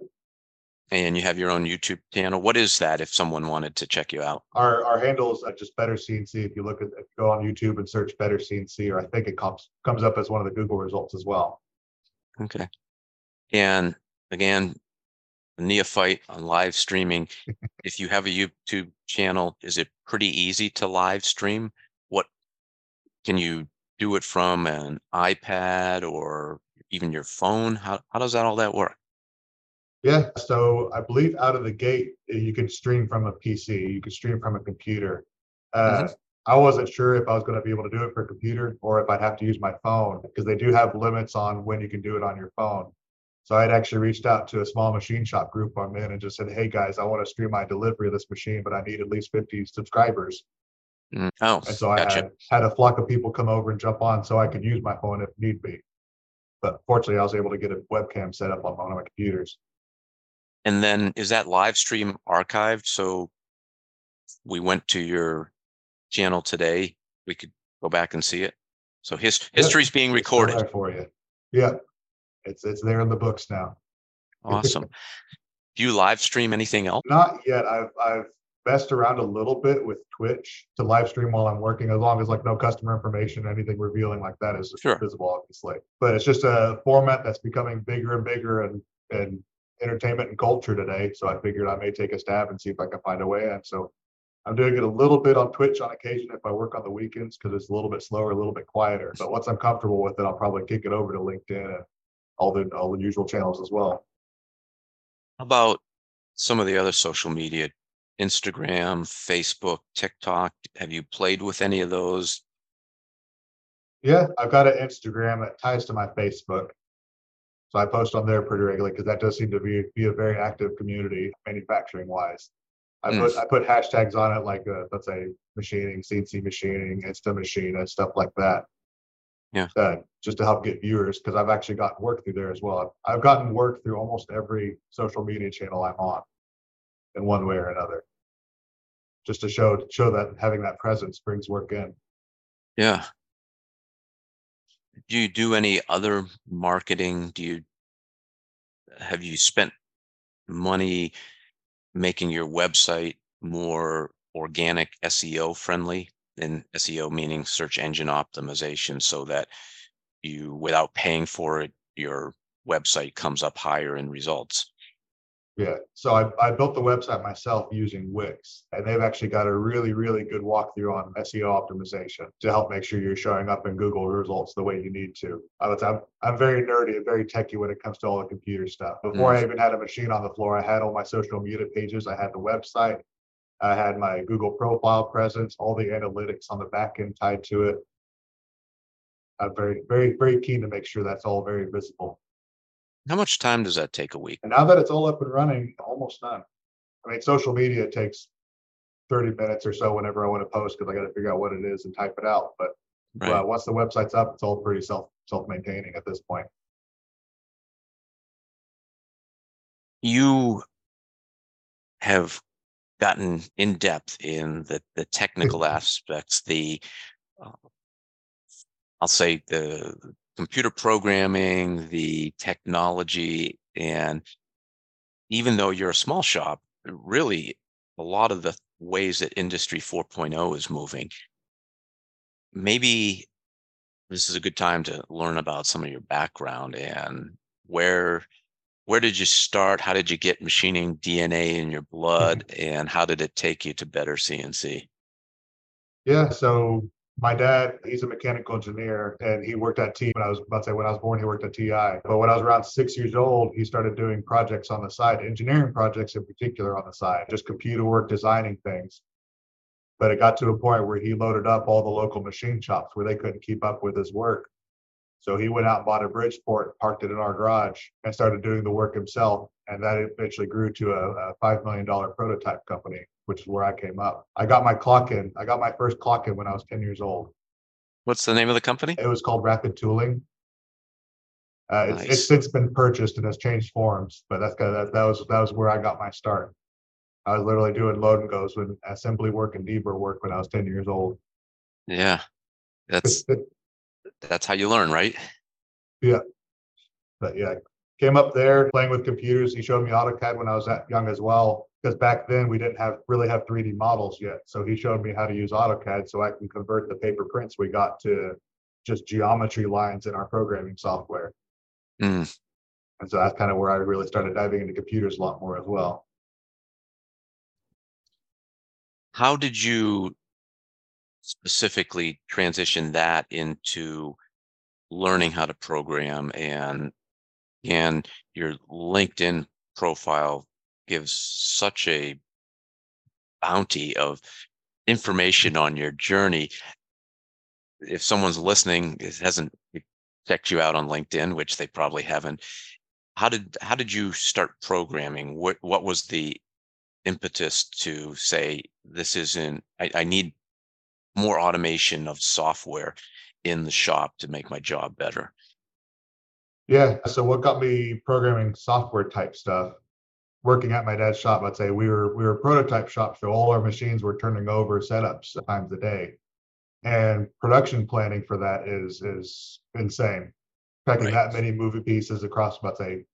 And you have your own YouTube channel. What is that? If someone wanted to check you out, our handles are just Better CNC. If you look at, if you go on YouTube and search Better CNC, or I think it comes up as one of the Google results as well. Okay. And again, a neophyte on live streaming. If you have a YouTube channel, is it pretty easy to live stream? What can you do it from an iPad or even your phone? How does all that work? Yeah, so I believe out of the gate, you can stream from a PC, you can stream from a computer. I wasn't sure if I was going to be able to do it for a computer or if I'd have to use my phone, because they do have limits on when you can do it on your phone. So I had actually reached out to a small machine shop group I'm in and just said, hey guys, I want to stream my delivery of this machine, but I need at least 50 subscribers. And so I had a flock of people come over and jump on so I could use my phone if need be. But fortunately, I was able to get a webcam set up on one of my computers. And then is that live stream archived? So we went to your channel today. We could go back and see it. So history's being recorded. It's for you. Yeah. It's there in the books now. Awesome. Do you live stream anything else? Not yet. I've messed around a little bit with Twitch to live stream while I'm working, as long as like no customer information, anything revealing like that is visible, obviously. But it's just a format that's becoming bigger and bigger and entertainment and culture today. So I figured I may take a stab and see if I can find a way in. So I'm doing it a little bit on Twitch on occasion if I work on the weekends, because it's a little bit slower, a little bit quieter. But once I'm comfortable with it, I'll probably kick it over to LinkedIn and all the usual channels as well. How about some of the other social media? Instagram, Facebook, TikTok. Have you played with any of those? Yeah, I've got an Instagram that ties to my Facebook. So I post on there pretty regularly because that does seem to be a very active community, manufacturing wise. I put hashtags on it like let's say machining, CNC machining, Insta machine, and stuff like that. Yeah, just to help get viewers, because I've actually gotten work through there as well. I've gotten work through almost every social media channel I'm on. in one way or another. Just to show that having that presence brings work in. Yeah. Do you do any other marketing? Have you spent money making your website more organic SEO friendly? And SEO meaning search engine optimization, so that you, without paying for it, your website comes up higher in results. Yeah. So I built the website myself using Wix, and they've actually got a really, really good walkthrough on SEO optimization to help make sure you're showing up in Google results the way you need to. I'm very nerdy and very techie when it comes to all the computer stuff. Before I even had a machine on the floor, I had all my social media pages. I had the website. I had my Google profile presence, all the analytics on the back end tied to it. I'm very, very, very keen to make sure that's all very visible. How much time does that take a week? And now that it's all up and running, almost none. I mean, social media takes 30 minutes or so whenever I want to post, because I got to figure out what it is and type it out. But once the website's up, it's all pretty self-maintaining at this point. You have gotten in depth in the technical aspects, the computer programming, the technology, and even though you're a small shop, really a lot of the ways that Industry 4.0 is moving. Maybe this is a good time to learn about some of your background and where did you start? How did you get machining DNA in your blood, and how did it take you to Better CNC? Yeah, so my dad, he's a mechanical engineer, and he worked at TI. When I was born, he worked at TI. But when I was around 6 years old, he started doing projects on the side, engineering projects in particular on the side, just computer work, designing things. But it got to a point where he loaded up all the local machine shops where they couldn't keep up with his work. So he went out and bought a Bridgeport, parked it in our garage, and started doing the work himself. And that eventually grew to a $5 million prototype company, which is where I came up. I got my first clock in when I was 10 years old. What's the name of the company? It was called Rapid Tooling. Nice. It's since been purchased and has changed forms, but that was where I got my start. I was literally doing load and goes with assembly work and deburr work when I was 10 years old. Yeah, that's how you learn, right? Yeah, but yeah. Came up there playing with computers. He showed me AutoCAD when I was that young as well, because back then we didn't really have 3D models yet. So he showed me how to use AutoCAD so I can convert the paper prints we got to just geometry lines in our programming software. Mm. And so that's kind of where I really started diving into computers a lot more as well. How did you specifically transition that into learning how to program? And your LinkedIn profile gives such a bounty of information on your journey. If someone's listening, it hasn't checked you out on LinkedIn, which they probably haven't. How did you start programming? What was the impetus to say, I need more automation of software in the shop to make my job better? Yeah. So what got me programming software type stuff, working at my dad's shop, I'd say we were a prototype shop, so all our machines were turning over setups times a day. And production planning for that is insane. Packing that many movie pieces across, I'd say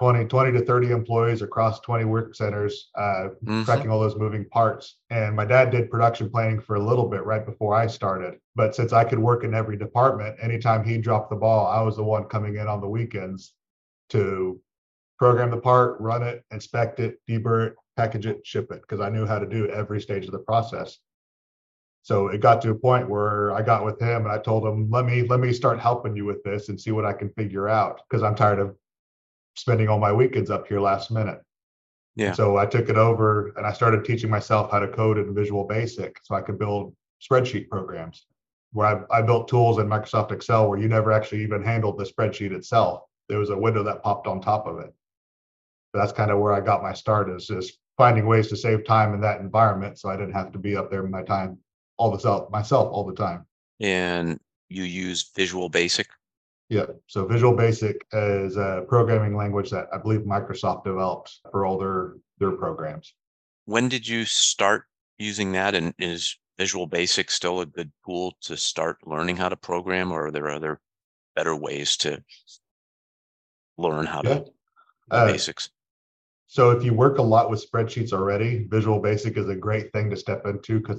20 to 30 employees across 20 work centers, tracking all those moving parts. And my dad did production planning for a little bit right before I started. But since I could work in every department, anytime he dropped the ball, I was the one coming in on the weekends to program the part, run it, inspect it, deburr it, package it, ship it, because I knew how to do every stage of the process. So it got to a point where I got with him and I told him, let me start helping you with this and see what I can figure out, because I'm tired of spending all my weekends up here last minute. Yeah. So I took it over and I started teaching myself how to code in Visual Basic so I could build spreadsheet programs, where I built tools in Microsoft Excel where you never actually even handled the spreadsheet itself. There was a window that popped on top of it. But that's kind of where I got my start, is finding ways to save time in that environment so I didn't have to be up there all the time. And you use Visual Basic? Yeah, so Visual Basic is a programming language that I believe Microsoft develops for all their their programs. When did you start using that? And is Visual Basic still a good tool to start learning how to program, or are there other better ways to learn how to basics? So if you work a lot with spreadsheets already, Visual Basic is a great thing to step into, because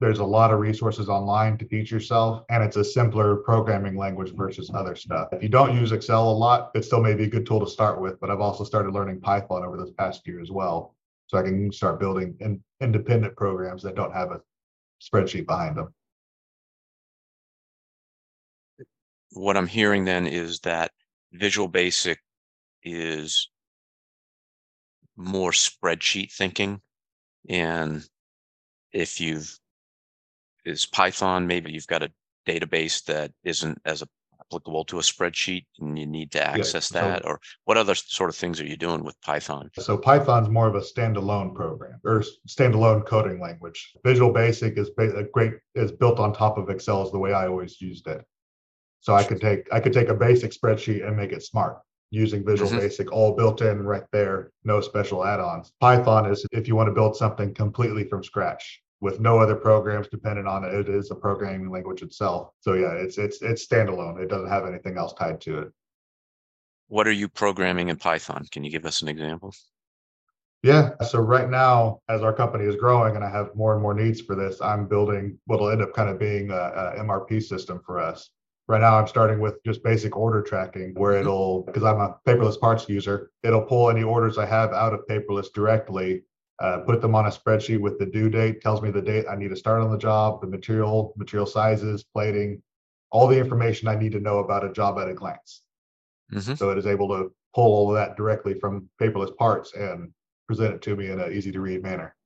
there's a lot of resources online to teach yourself, and it's a simpler programming language versus other stuff. If you don't use Excel a lot, it still may be a good tool to start with, but I've also started learning Python over this past year as well, so I can start building independent programs that don't have a spreadsheet behind them. What I'm hearing then is that Visual Basic is more spreadsheet thinking, and if you've is Python, maybe you've got a database that isn't as applicable to a spreadsheet and you need to access that, or what other sort of things are you doing with Python? So Python's more of a standalone program or standalone coding language. Visual Basic is built on top of Excel, is the way I always used it. So I could take a basic spreadsheet and make it smart using Visual Basic, all built in right there, no special add-ons. Python is if you want to build something completely from scratch with no other programs dependent on it. It is a programming language itself. So yeah, it's standalone. It doesn't have anything else tied to it. What are you programming in Python? Can you give us an example? Yeah. So right now, as our company is growing and I have more and more needs for this, I'm building what'll end up kind of being a MRP system for us. Right now, I'm starting with just basic order tracking, where because I'm a Paperless Parts user, it'll pull any orders I have out of Paperless directly, put them on a spreadsheet with the due date, tells me the date I need to start on the job, the material sizes, plating, all the information I need to know about a job at a glance. So it is able to pull all of that directly from Paperless Parts and present it to me in an easy-to-read manner.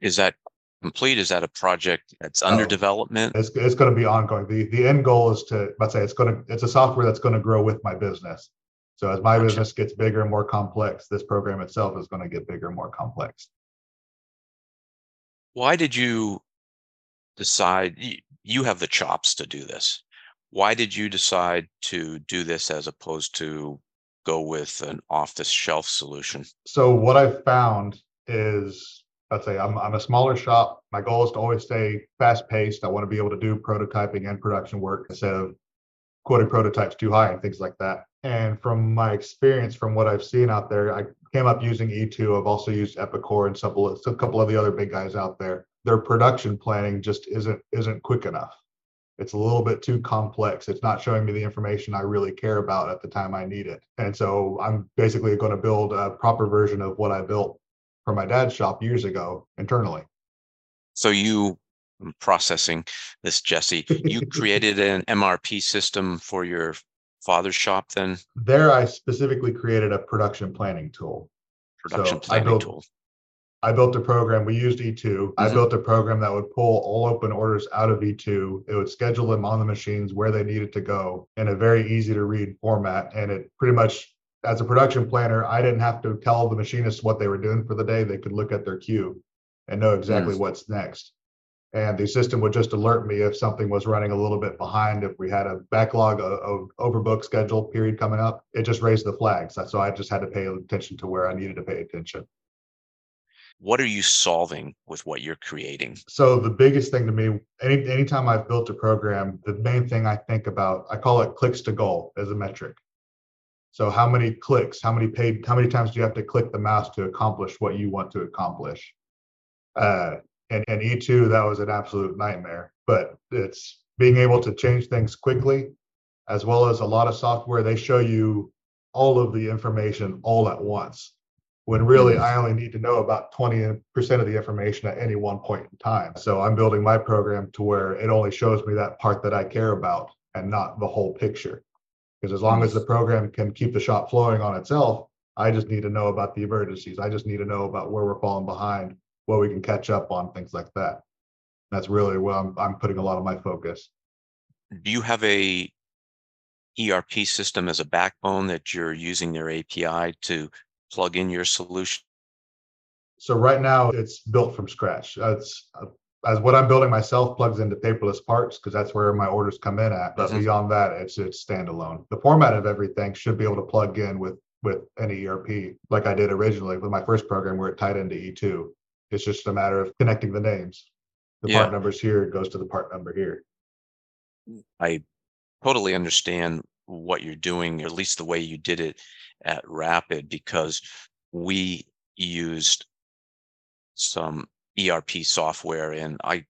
Is that complete? Is that a project that's under development? It's going to be ongoing. The end goal is to, I'd say it's a software that's going to grow with my business. So as my business gets bigger and more complex, this program itself is going to get bigger and more complex. Why did you decide, you have the chops to do this. Why did you decide to do this as opposed to go with an off-the-shelf solution? So what I've found is, I'd say I'm a smaller shop. My goal is to always stay fast-paced. I want to be able to do prototyping and production work instead of quoting prototypes too high and things like that. And from my experience, from what I've seen out there, I came up using E2. I've also used Epicor and a couple of the other big guys out there. Their production planning just isn't quick enough. It's a little bit too complex. It's not showing me the information I really care about at the time I need it. And so I'm basically going to build a proper version of what I built for my dad's shop years ago internally. So I'm processing this, Jesse, you created an MRP system for your father's shop then? There, I specifically created a production planning tool. I built a program. We used E2. I built a program that would pull all open orders out of E2. It would schedule them on the machines where they needed to go in a very easy to read format. And it pretty much, as a production planner, I didn't have to tell the machinists what they were doing for the day. They could look at their queue and know exactly what's next. And the system would just alert me if something was running a little bit behind. If we had a backlog of overbook schedule period coming up, it just raised the flags. So I just had to pay attention to where I needed to pay attention. What are you solving with what you're creating? So the biggest thing to me, anytime I've built a program, the main thing I think about, I call it clicks to goal as a metric. So how many clicks, how many times do you have to click the mouse to accomplish what you want to accomplish? And E2, that was an absolute nightmare, but it's being able to change things quickly, as well as a lot of software, they show you all of the information all at once, when really I only need to know about 20% of the information at any one point in time. So I'm building my program to where it only shows me that part that I care about and not the whole picture. Because as long as the program can keep the shop flowing on itself, I just need to know about the emergencies. I just need to know about where we're falling behind, what we can catch up on, things like that. That's really where I'm putting a lot of my focus. Do you have a ERP system as a backbone that you're using their API to plug in your solution? So right now it's built from scratch. As what I'm building myself plugs into Paperless Parts, because that's where my orders come in at. But beyond that, it's standalone. The format of everything should be able to plug in with with any ERP like I did originally with my first program where it tied into E2. It's just a matter of connecting the names. The part number's here, goes to the part number here. I totally understand what you're doing, or at least the way you did it at Rapid, because we used some ERP software and I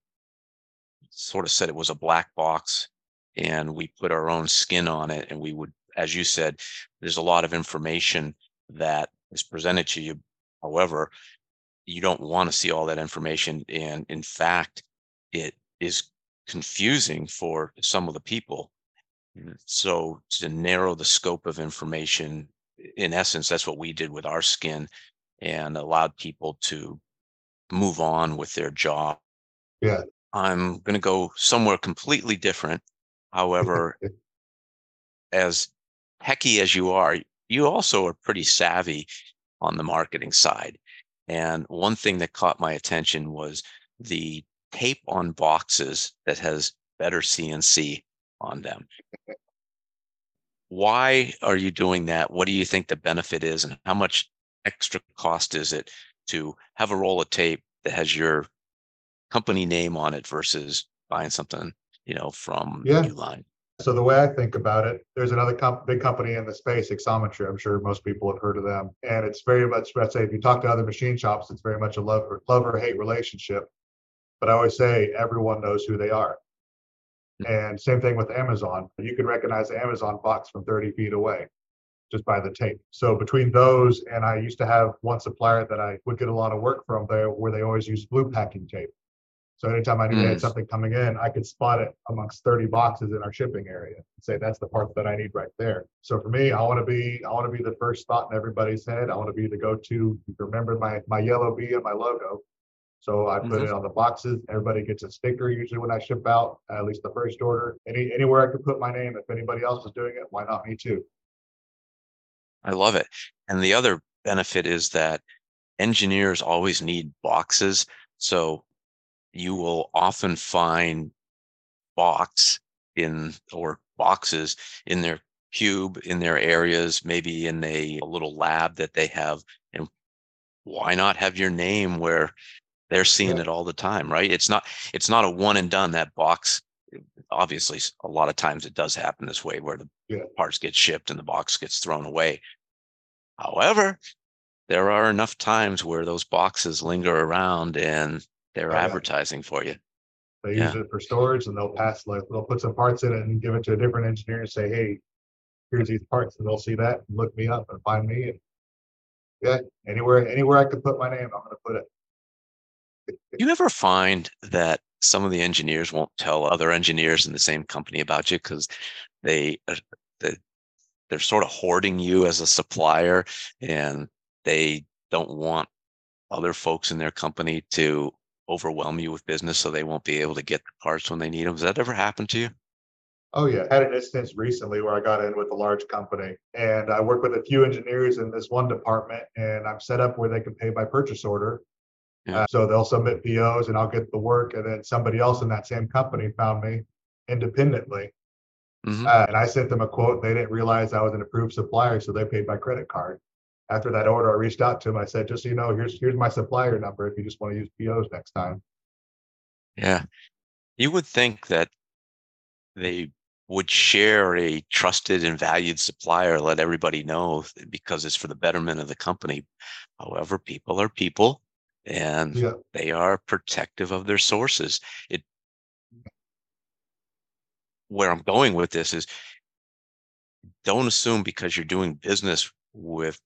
sort of said it was a black box and we put our own skin on it. And we would, as you said, there's a lot of information that is presented to you. However, you don't want to see all that information. And in fact, it is confusing for some of the people. So to narrow the scope of information, in essence, that's what we did with our skin and allowed people to move on with their job. Yeah. I'm going to go somewhere completely different. However, as techie as you are, you also are pretty savvy on the marketing side. And one thing that caught my attention was the tape on boxes that has Better CNC on them. Why are you doing that? What do you think the benefit is? And how much extra cost is it to have a roll of tape that has your company name on it versus buying something, you know, from New Line? So the way I think about it, there's another big company in the space, Exometry. I'm sure most people have heard of them. And it's very much, let's say, if you talk to other machine shops, it's very much a love or hate relationship. But I always say everyone knows who they are. And same thing with Amazon. You can recognize the Amazon box from 30 feet away just by the tape. So between those, and I used to have one supplier that I would get a lot of work from there where they always use blue packing tape. So anytime I knew they had something coming in, I could spot it amongst 30 boxes in our shipping area and say, that's the part that I need right there. So for me, I want to be the first thought in everybody's head. I want to be the go-to. Remember my yellow bee and my logo. So I put it on the boxes. Everybody gets a sticker usually when I ship out, at least the first order. Anywhere I could put my name, if anybody else is doing it, why not me too? I love it. And the other benefit is that engineers always need boxes. So you will often find boxes in their cube, in their areas, maybe in a little lab that they have. And why not have your name where they're seeing it all the time, right? It's not a one and done, that box. Obviously, a lot of times it does happen this way where the parts get shipped and the box gets thrown away. However, there are enough times where those boxes linger around and they're advertising for you. They use it for storage, and they'll put some parts in it and give it to a different engineer and say, hey, here's these parts. And they'll see that and look me up and find me. And anywhere I can put my name, I'm going to put it. You ever find that some of the engineers won't tell other engineers in the same company about you because they're sort of hoarding you as a supplier, and they don't want other folks in their company to overwhelm you with business, so they won't be able to get the parts when they need them? Has that ever happened to you? Oh yeah, I had an instance recently where I got in with a large company, and I work with a few engineers in this one department, and I'm set up where they can pay by purchase order. Yeah. So they'll submit POs, and I'll get the work, and then somebody else in that same company found me independently, and I sent them a quote. They didn't realize I was an approved supplier, so they paid by credit card. After that order, I reached out to him. I said, just so you know, here's my supplier number if you just want to use POs next time. Yeah. You would think that they would share a trusted and valued supplier, let everybody know, because it's for the betterment of the company. However, people are people, and they are protective of their sources. Where I'm going with this is, don't assume because you're doing business with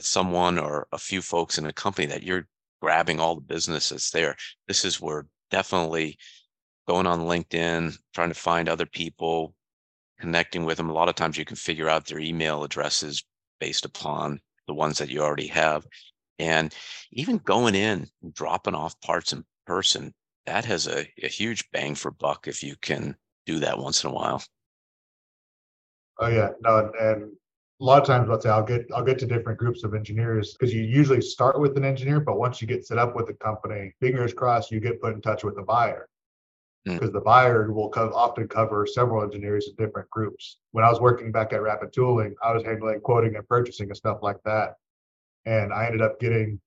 someone or a few folks in a company that you're grabbing all the business that's there. This is where definitely going on LinkedIn, trying to find other people, connecting with them. A lot of times you can figure out their email addresses based upon the ones that you already have. And even going in and dropping off parts in person, that has a huge bang for buck if you can do that once in a while. Oh yeah. No, and a lot of times, let's say I'll get to different groups of engineers, because you usually start with an engineer, but once you get set up with the company, fingers crossed, you get put in touch with the buyer. because the buyer will often cover several engineers in different groups. When I was working back at Rapid Tooling, I was handling quoting and purchasing and stuff like that. And I ended up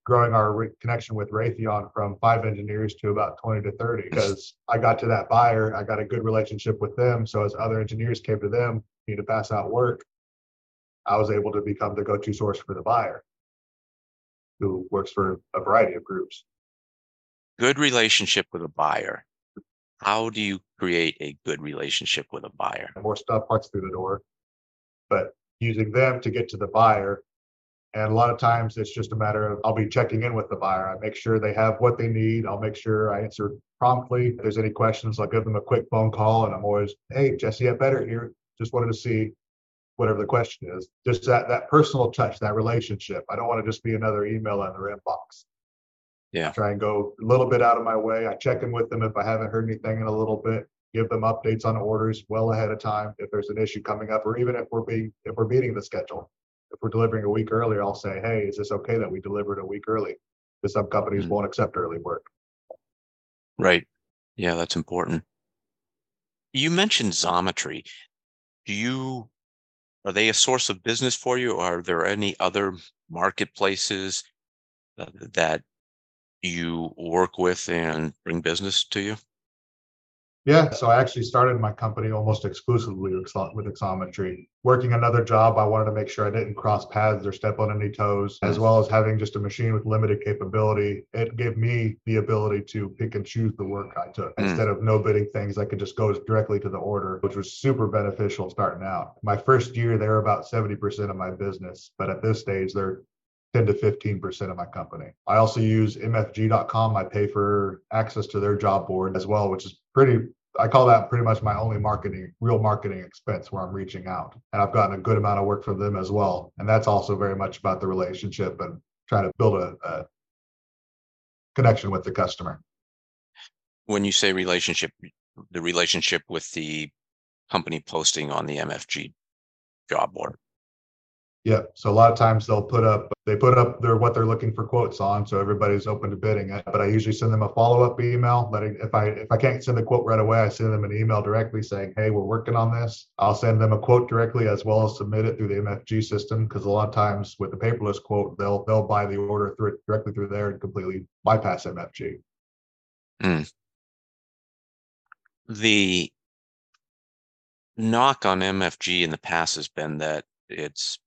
growing our connection with Raytheon from 5 engineers to about 20 to 30 because I got to that buyer. I got a good relationship with them. So as other engineers came to them, need to pass out work, I was able to become the go-to source for the buyer who works for a variety of groups. Good relationship with a buyer. How do you create a good relationship with a buyer? More stuff parts through the door, but using them to get to the buyer. And a lot of times it's just a matter of I'll be checking in with the buyer. I make sure they have what they need. I'll make sure I answer promptly. If there's any questions, I'll give them a quick phone call. And I'm always, hey, Jesse, I'm better here. Just wanted to see whatever the question is. Just that personal touch, that relationship. I don't want to just be another email in their inbox. Yeah. I try and go a little bit out of my way. I check in with them if I haven't heard anything in a little bit. Give them updates on orders well ahead of time if there's an issue coming up, or even if we're beating the schedule. If we're delivering a week earlier, I'll say, hey, is this okay that we delivered a week early? Because some companies won't accept early work. Right. Yeah, that's important. You mentioned Xometry. Are they a source of business for you? Or are there any other marketplaces that you work with and bring business to you? Yeah, so I actually started my company almost exclusively with Xometry. Working another job, I wanted to make sure I didn't cross paths or step on any toes, as well as having just a machine with limited capability. It gave me the ability to pick and choose the work I took. Instead of no bidding things, I could just go directly to the order, which was super beneficial starting out. My first year, they were about 70% of my business, but at this stage, they're 10 to 15% of my company. I also use mfg.com. I pay for access to their job board as well, which is I call that pretty much my only real marketing expense where I'm reaching out. And I've gotten a good amount of work from them as well. And that's also very much about the relationship and trying to build a connection with the customer. When you say relationship, the relationship with the company posting on the MFG job board. Yeah. So a lot of times they put up what they're looking for quotes on. So everybody's open to bidding it, but I usually send them a follow-up email. If I can't send the quote right away, I send them an email directly saying, hey, we're working on this. I'll send them a quote directly as well as submit it through the MFG system. Cause a lot of times with the paperless quote, they'll buy the order directly through there and completely bypass MFG. The knock on MFG in the past has been that it's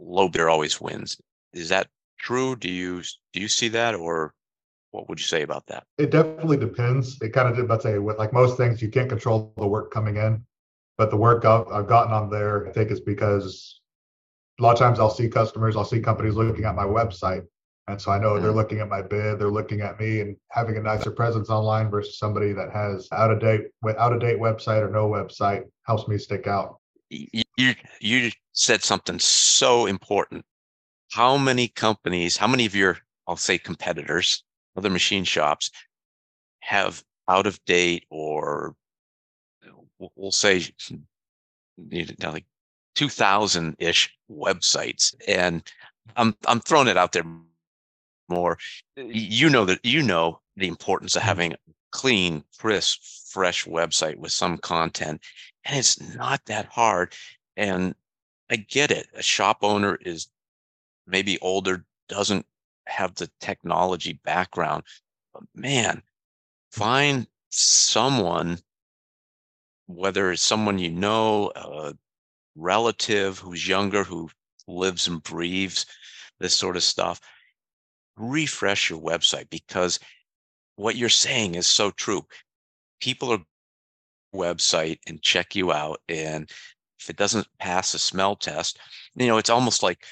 low bidder always wins. Is that true? Do you see that, or what would you say about that? It definitely depends. It kind of did, let's say, with like most things, you can't control the work coming in, but the work I've gotten on there, I think is because a lot of times I'll see companies looking at my website. And so I know they're looking at my bid, they're looking at me, and having a nicer presence online versus somebody that has out of date website or no website helps me stick out. You said something so important. How many of your, I'll say, competitors, other machine shops, have out of date, or we'll say, like 2000-ish websites? And I'm throwing it out there more. You know the importance of having a clean, crisp, fresh website with some content. And it's not that hard. And I get it. A shop owner is maybe older, doesn't have the technology background. But man, find someone, whether it's someone you know, a relative who's younger, who lives and breathes this sort of stuff. Refresh your website, because what you're saying is so true. People are website and check you out, and if it doesn't pass a smell test, it's almost like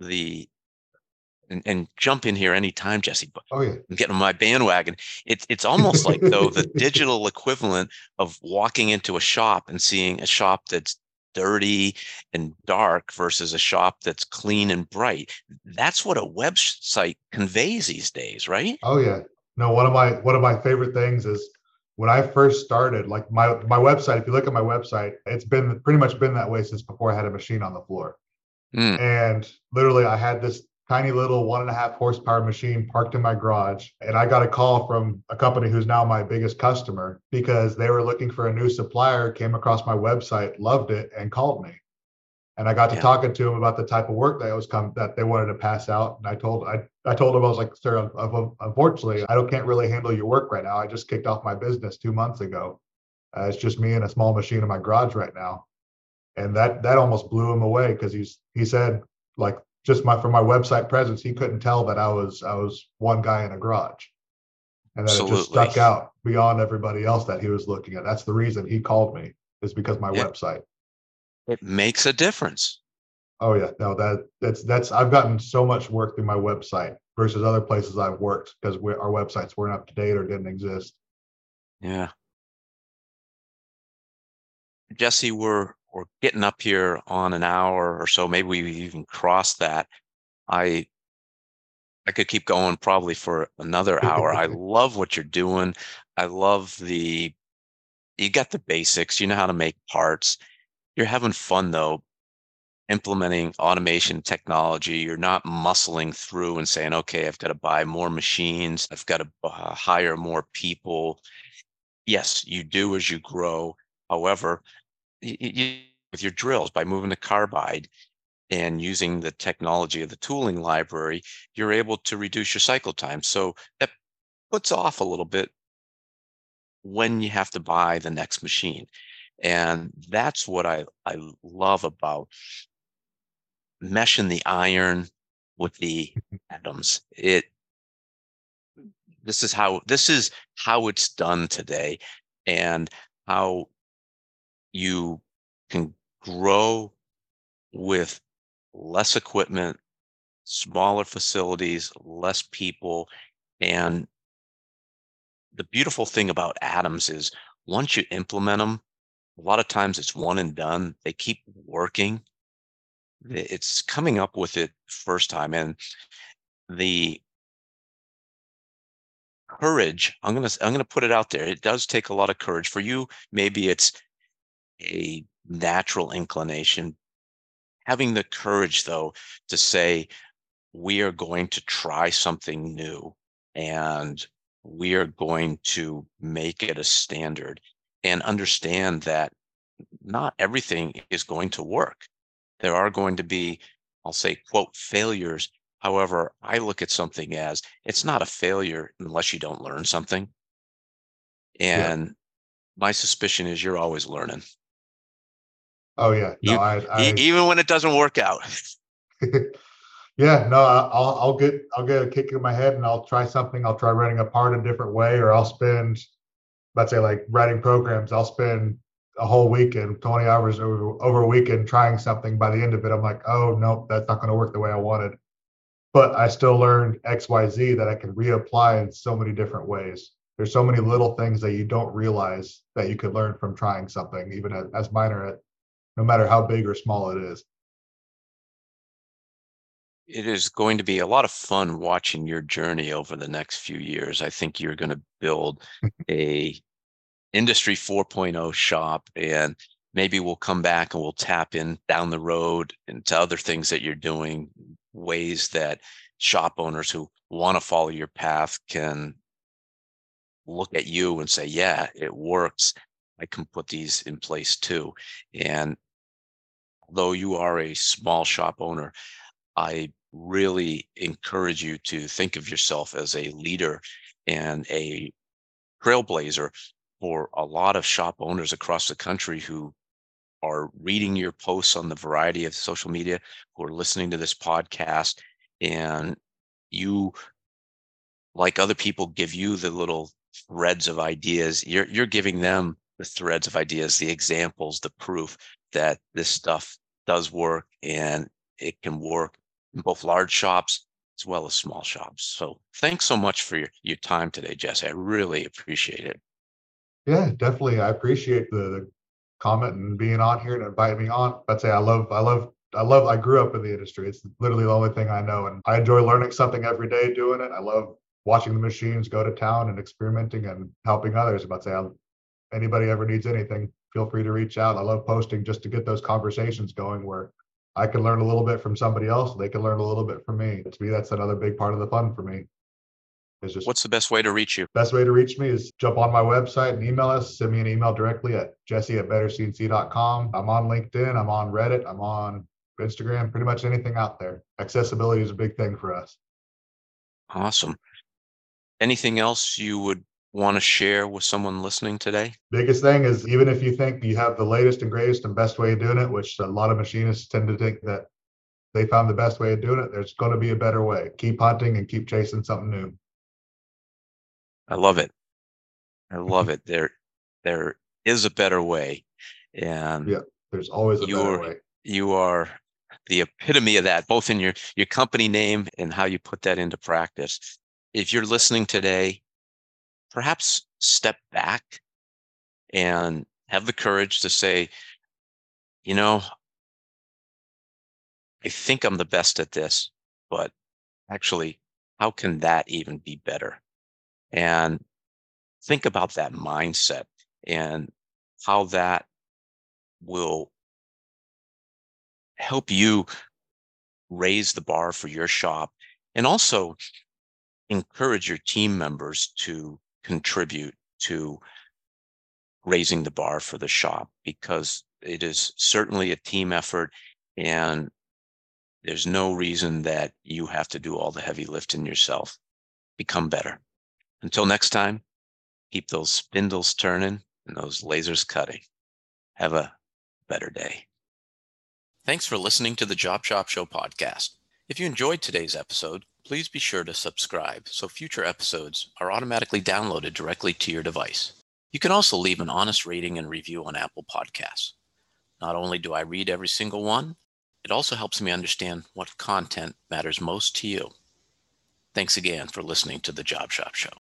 and jump in here anytime, Jesse, but oh, yeah. I'm getting on my bandwagon. It's almost like though the digital equivalent of walking into a shop and seeing a shop that's dirty and dark versus a shop that's clean and bright. That's what a website conveys these days, right? Oh yeah. No, one of my favorite things is when I first started, like my website, if you look at my website, it's been pretty much been that way since before I had a machine on the floor. And literally I had this tiny little 1.5 horsepower machine parked in my garage. And I got a call from a company who's now my biggest customer because they were looking for a new supplier, came across my website, loved it, and called me. And I got to talking to them about the type of work that that they wanted to pass out. And I told them, I was like, sir, unfortunately, I can't really handle your work right now. I just kicked off my business 2 months ago. It's just me and a small machine in my garage right now. And that almost blew him away because he said, like, just from my website presence, he couldn't tell that I was one guy in a garage. And that Absolutely. It just stuck out beyond everybody else that he was looking at. That's the reason he called me, is because my website. It makes a difference. Oh yeah, no, that's I've gotten so much work through my website versus other places I've worked because our websites weren't up to date or didn't exist. Yeah, Jesse, we're getting up here on an hour or so. Maybe we even crossed that. I could keep going probably for another hour. I love what you're doing. I love you got the basics. You know how to make parts. You're having fun, though, implementing automation technology. You're not muscling through and saying, okay, I've got to buy more machines. I've got to hire more people. Yes, you do as you grow. However, with your drills, by moving to carbide and using the technology of the tooling library, you're able to reduce your cycle time. So that puts off a little bit when you have to buy the next machine. And that's what I love about meshing the iron with the atoms. This is how it's done today, and how you can grow with less equipment, smaller facilities, less people. And the beautiful thing about atoms is once you implement them, a lot of times it's one and done. They keep working. It's coming up with it first time. And the courage, I'm going to put it out there. It does take a lot of courage. For you, maybe it's a natural inclination. Having the courage, though, to say, we are going to try something new and we are going to make it a standard. And understand that not everything is going to work. There are going to be, I'll say, quote, failures. However, I look at something as it's not a failure unless you don't learn something. And my suspicion is you're always learning. Oh, yeah. No, even when it doesn't work out. Yeah, no, I'll get a kick in my head and I'll try something. I'll try running a part a different way, or I'll spend... Let's say, like writing programs, I'll spend a whole weekend, 20 hours over a weekend trying something. By the end of it, I'm like, oh, nope, that's not going to work the way I wanted. But I still learned X, Y, Z that I can reapply in so many different ways. There's so many little things that you don't realize that you could learn from trying something, even as minor, no matter how big or small it is. It is going to be a lot of fun watching your journey over the next few years. I think you're going to build a industry 4.0 shop, and maybe we'll come back and we'll tap in down the road into other things that you're doing, ways that shop owners who want to follow your path can look at you and say, yeah, it works. I can put these in place too. And although you are a small shop owner, I really encourage you to think of yourself as a leader and a trailblazer for a lot of shop owners across the country who are reading your posts on the variety of social media, who are listening to this podcast, and you, like other people, give you the little threads of ideas. You're giving them the threads of ideas, the examples, the proof that this stuff does work and it can work in both large shops as well as small shops. So thanks so much for your time today, Jesse. I really appreciate it. Yeah, definitely. I appreciate the comment and being on here and inviting me on. I'd say I grew up in the industry. It's literally the only thing I know. And I enjoy learning something every day, doing it. I love watching the machines go to town and experimenting and helping others. I'd say anybody ever needs anything, feel free to reach out. I love posting just to get those conversations going where I can learn a little bit from somebody else. They can learn a little bit from me. To me, that's another big part of the fun for me. Is just what's the best way to reach you? Best way to reach me is jump on my website and email us. Send me an email directly at jesse@bettercnc.com. I'm on LinkedIn. I'm on Reddit. I'm on Instagram. Pretty much anything out there. Accessibility is a big thing for us. Awesome. Anything else you would want to share with someone listening today? Biggest thing is, even if you think you have the latest and greatest and best way of doing it, which a lot of machinists tend to think that they found the best way of doing it, there's going to be a better way. Keep hunting and keep chasing something new. I love it. I love it. There is a better way. And yeah, there's always a better way. You are the epitome of that, both in your company name and how you put that into practice. If you're listening today, perhaps step back and have the courage to say, you know, I think I'm the best at this, but actually, how can that even be better? And think about that mindset and how that will help you raise the bar for your shop, and also encourage your team members to contribute to raising the bar for the shop, because it is certainly a team effort, and there's no reason that you have to do all the heavy lifting yourself. Become better. Until next time, keep those spindles turning and those lasers cutting. Have a better day. Thanks for listening to the Job Shop Show podcast. If you enjoyed today's episode, please be sure to subscribe so future episodes are automatically downloaded directly to your device. You can also leave an honest rating and review on Apple Podcasts. Not only do I read every single one, it also helps me understand what content matters most to you. Thanks again for listening to the Job Shop Show.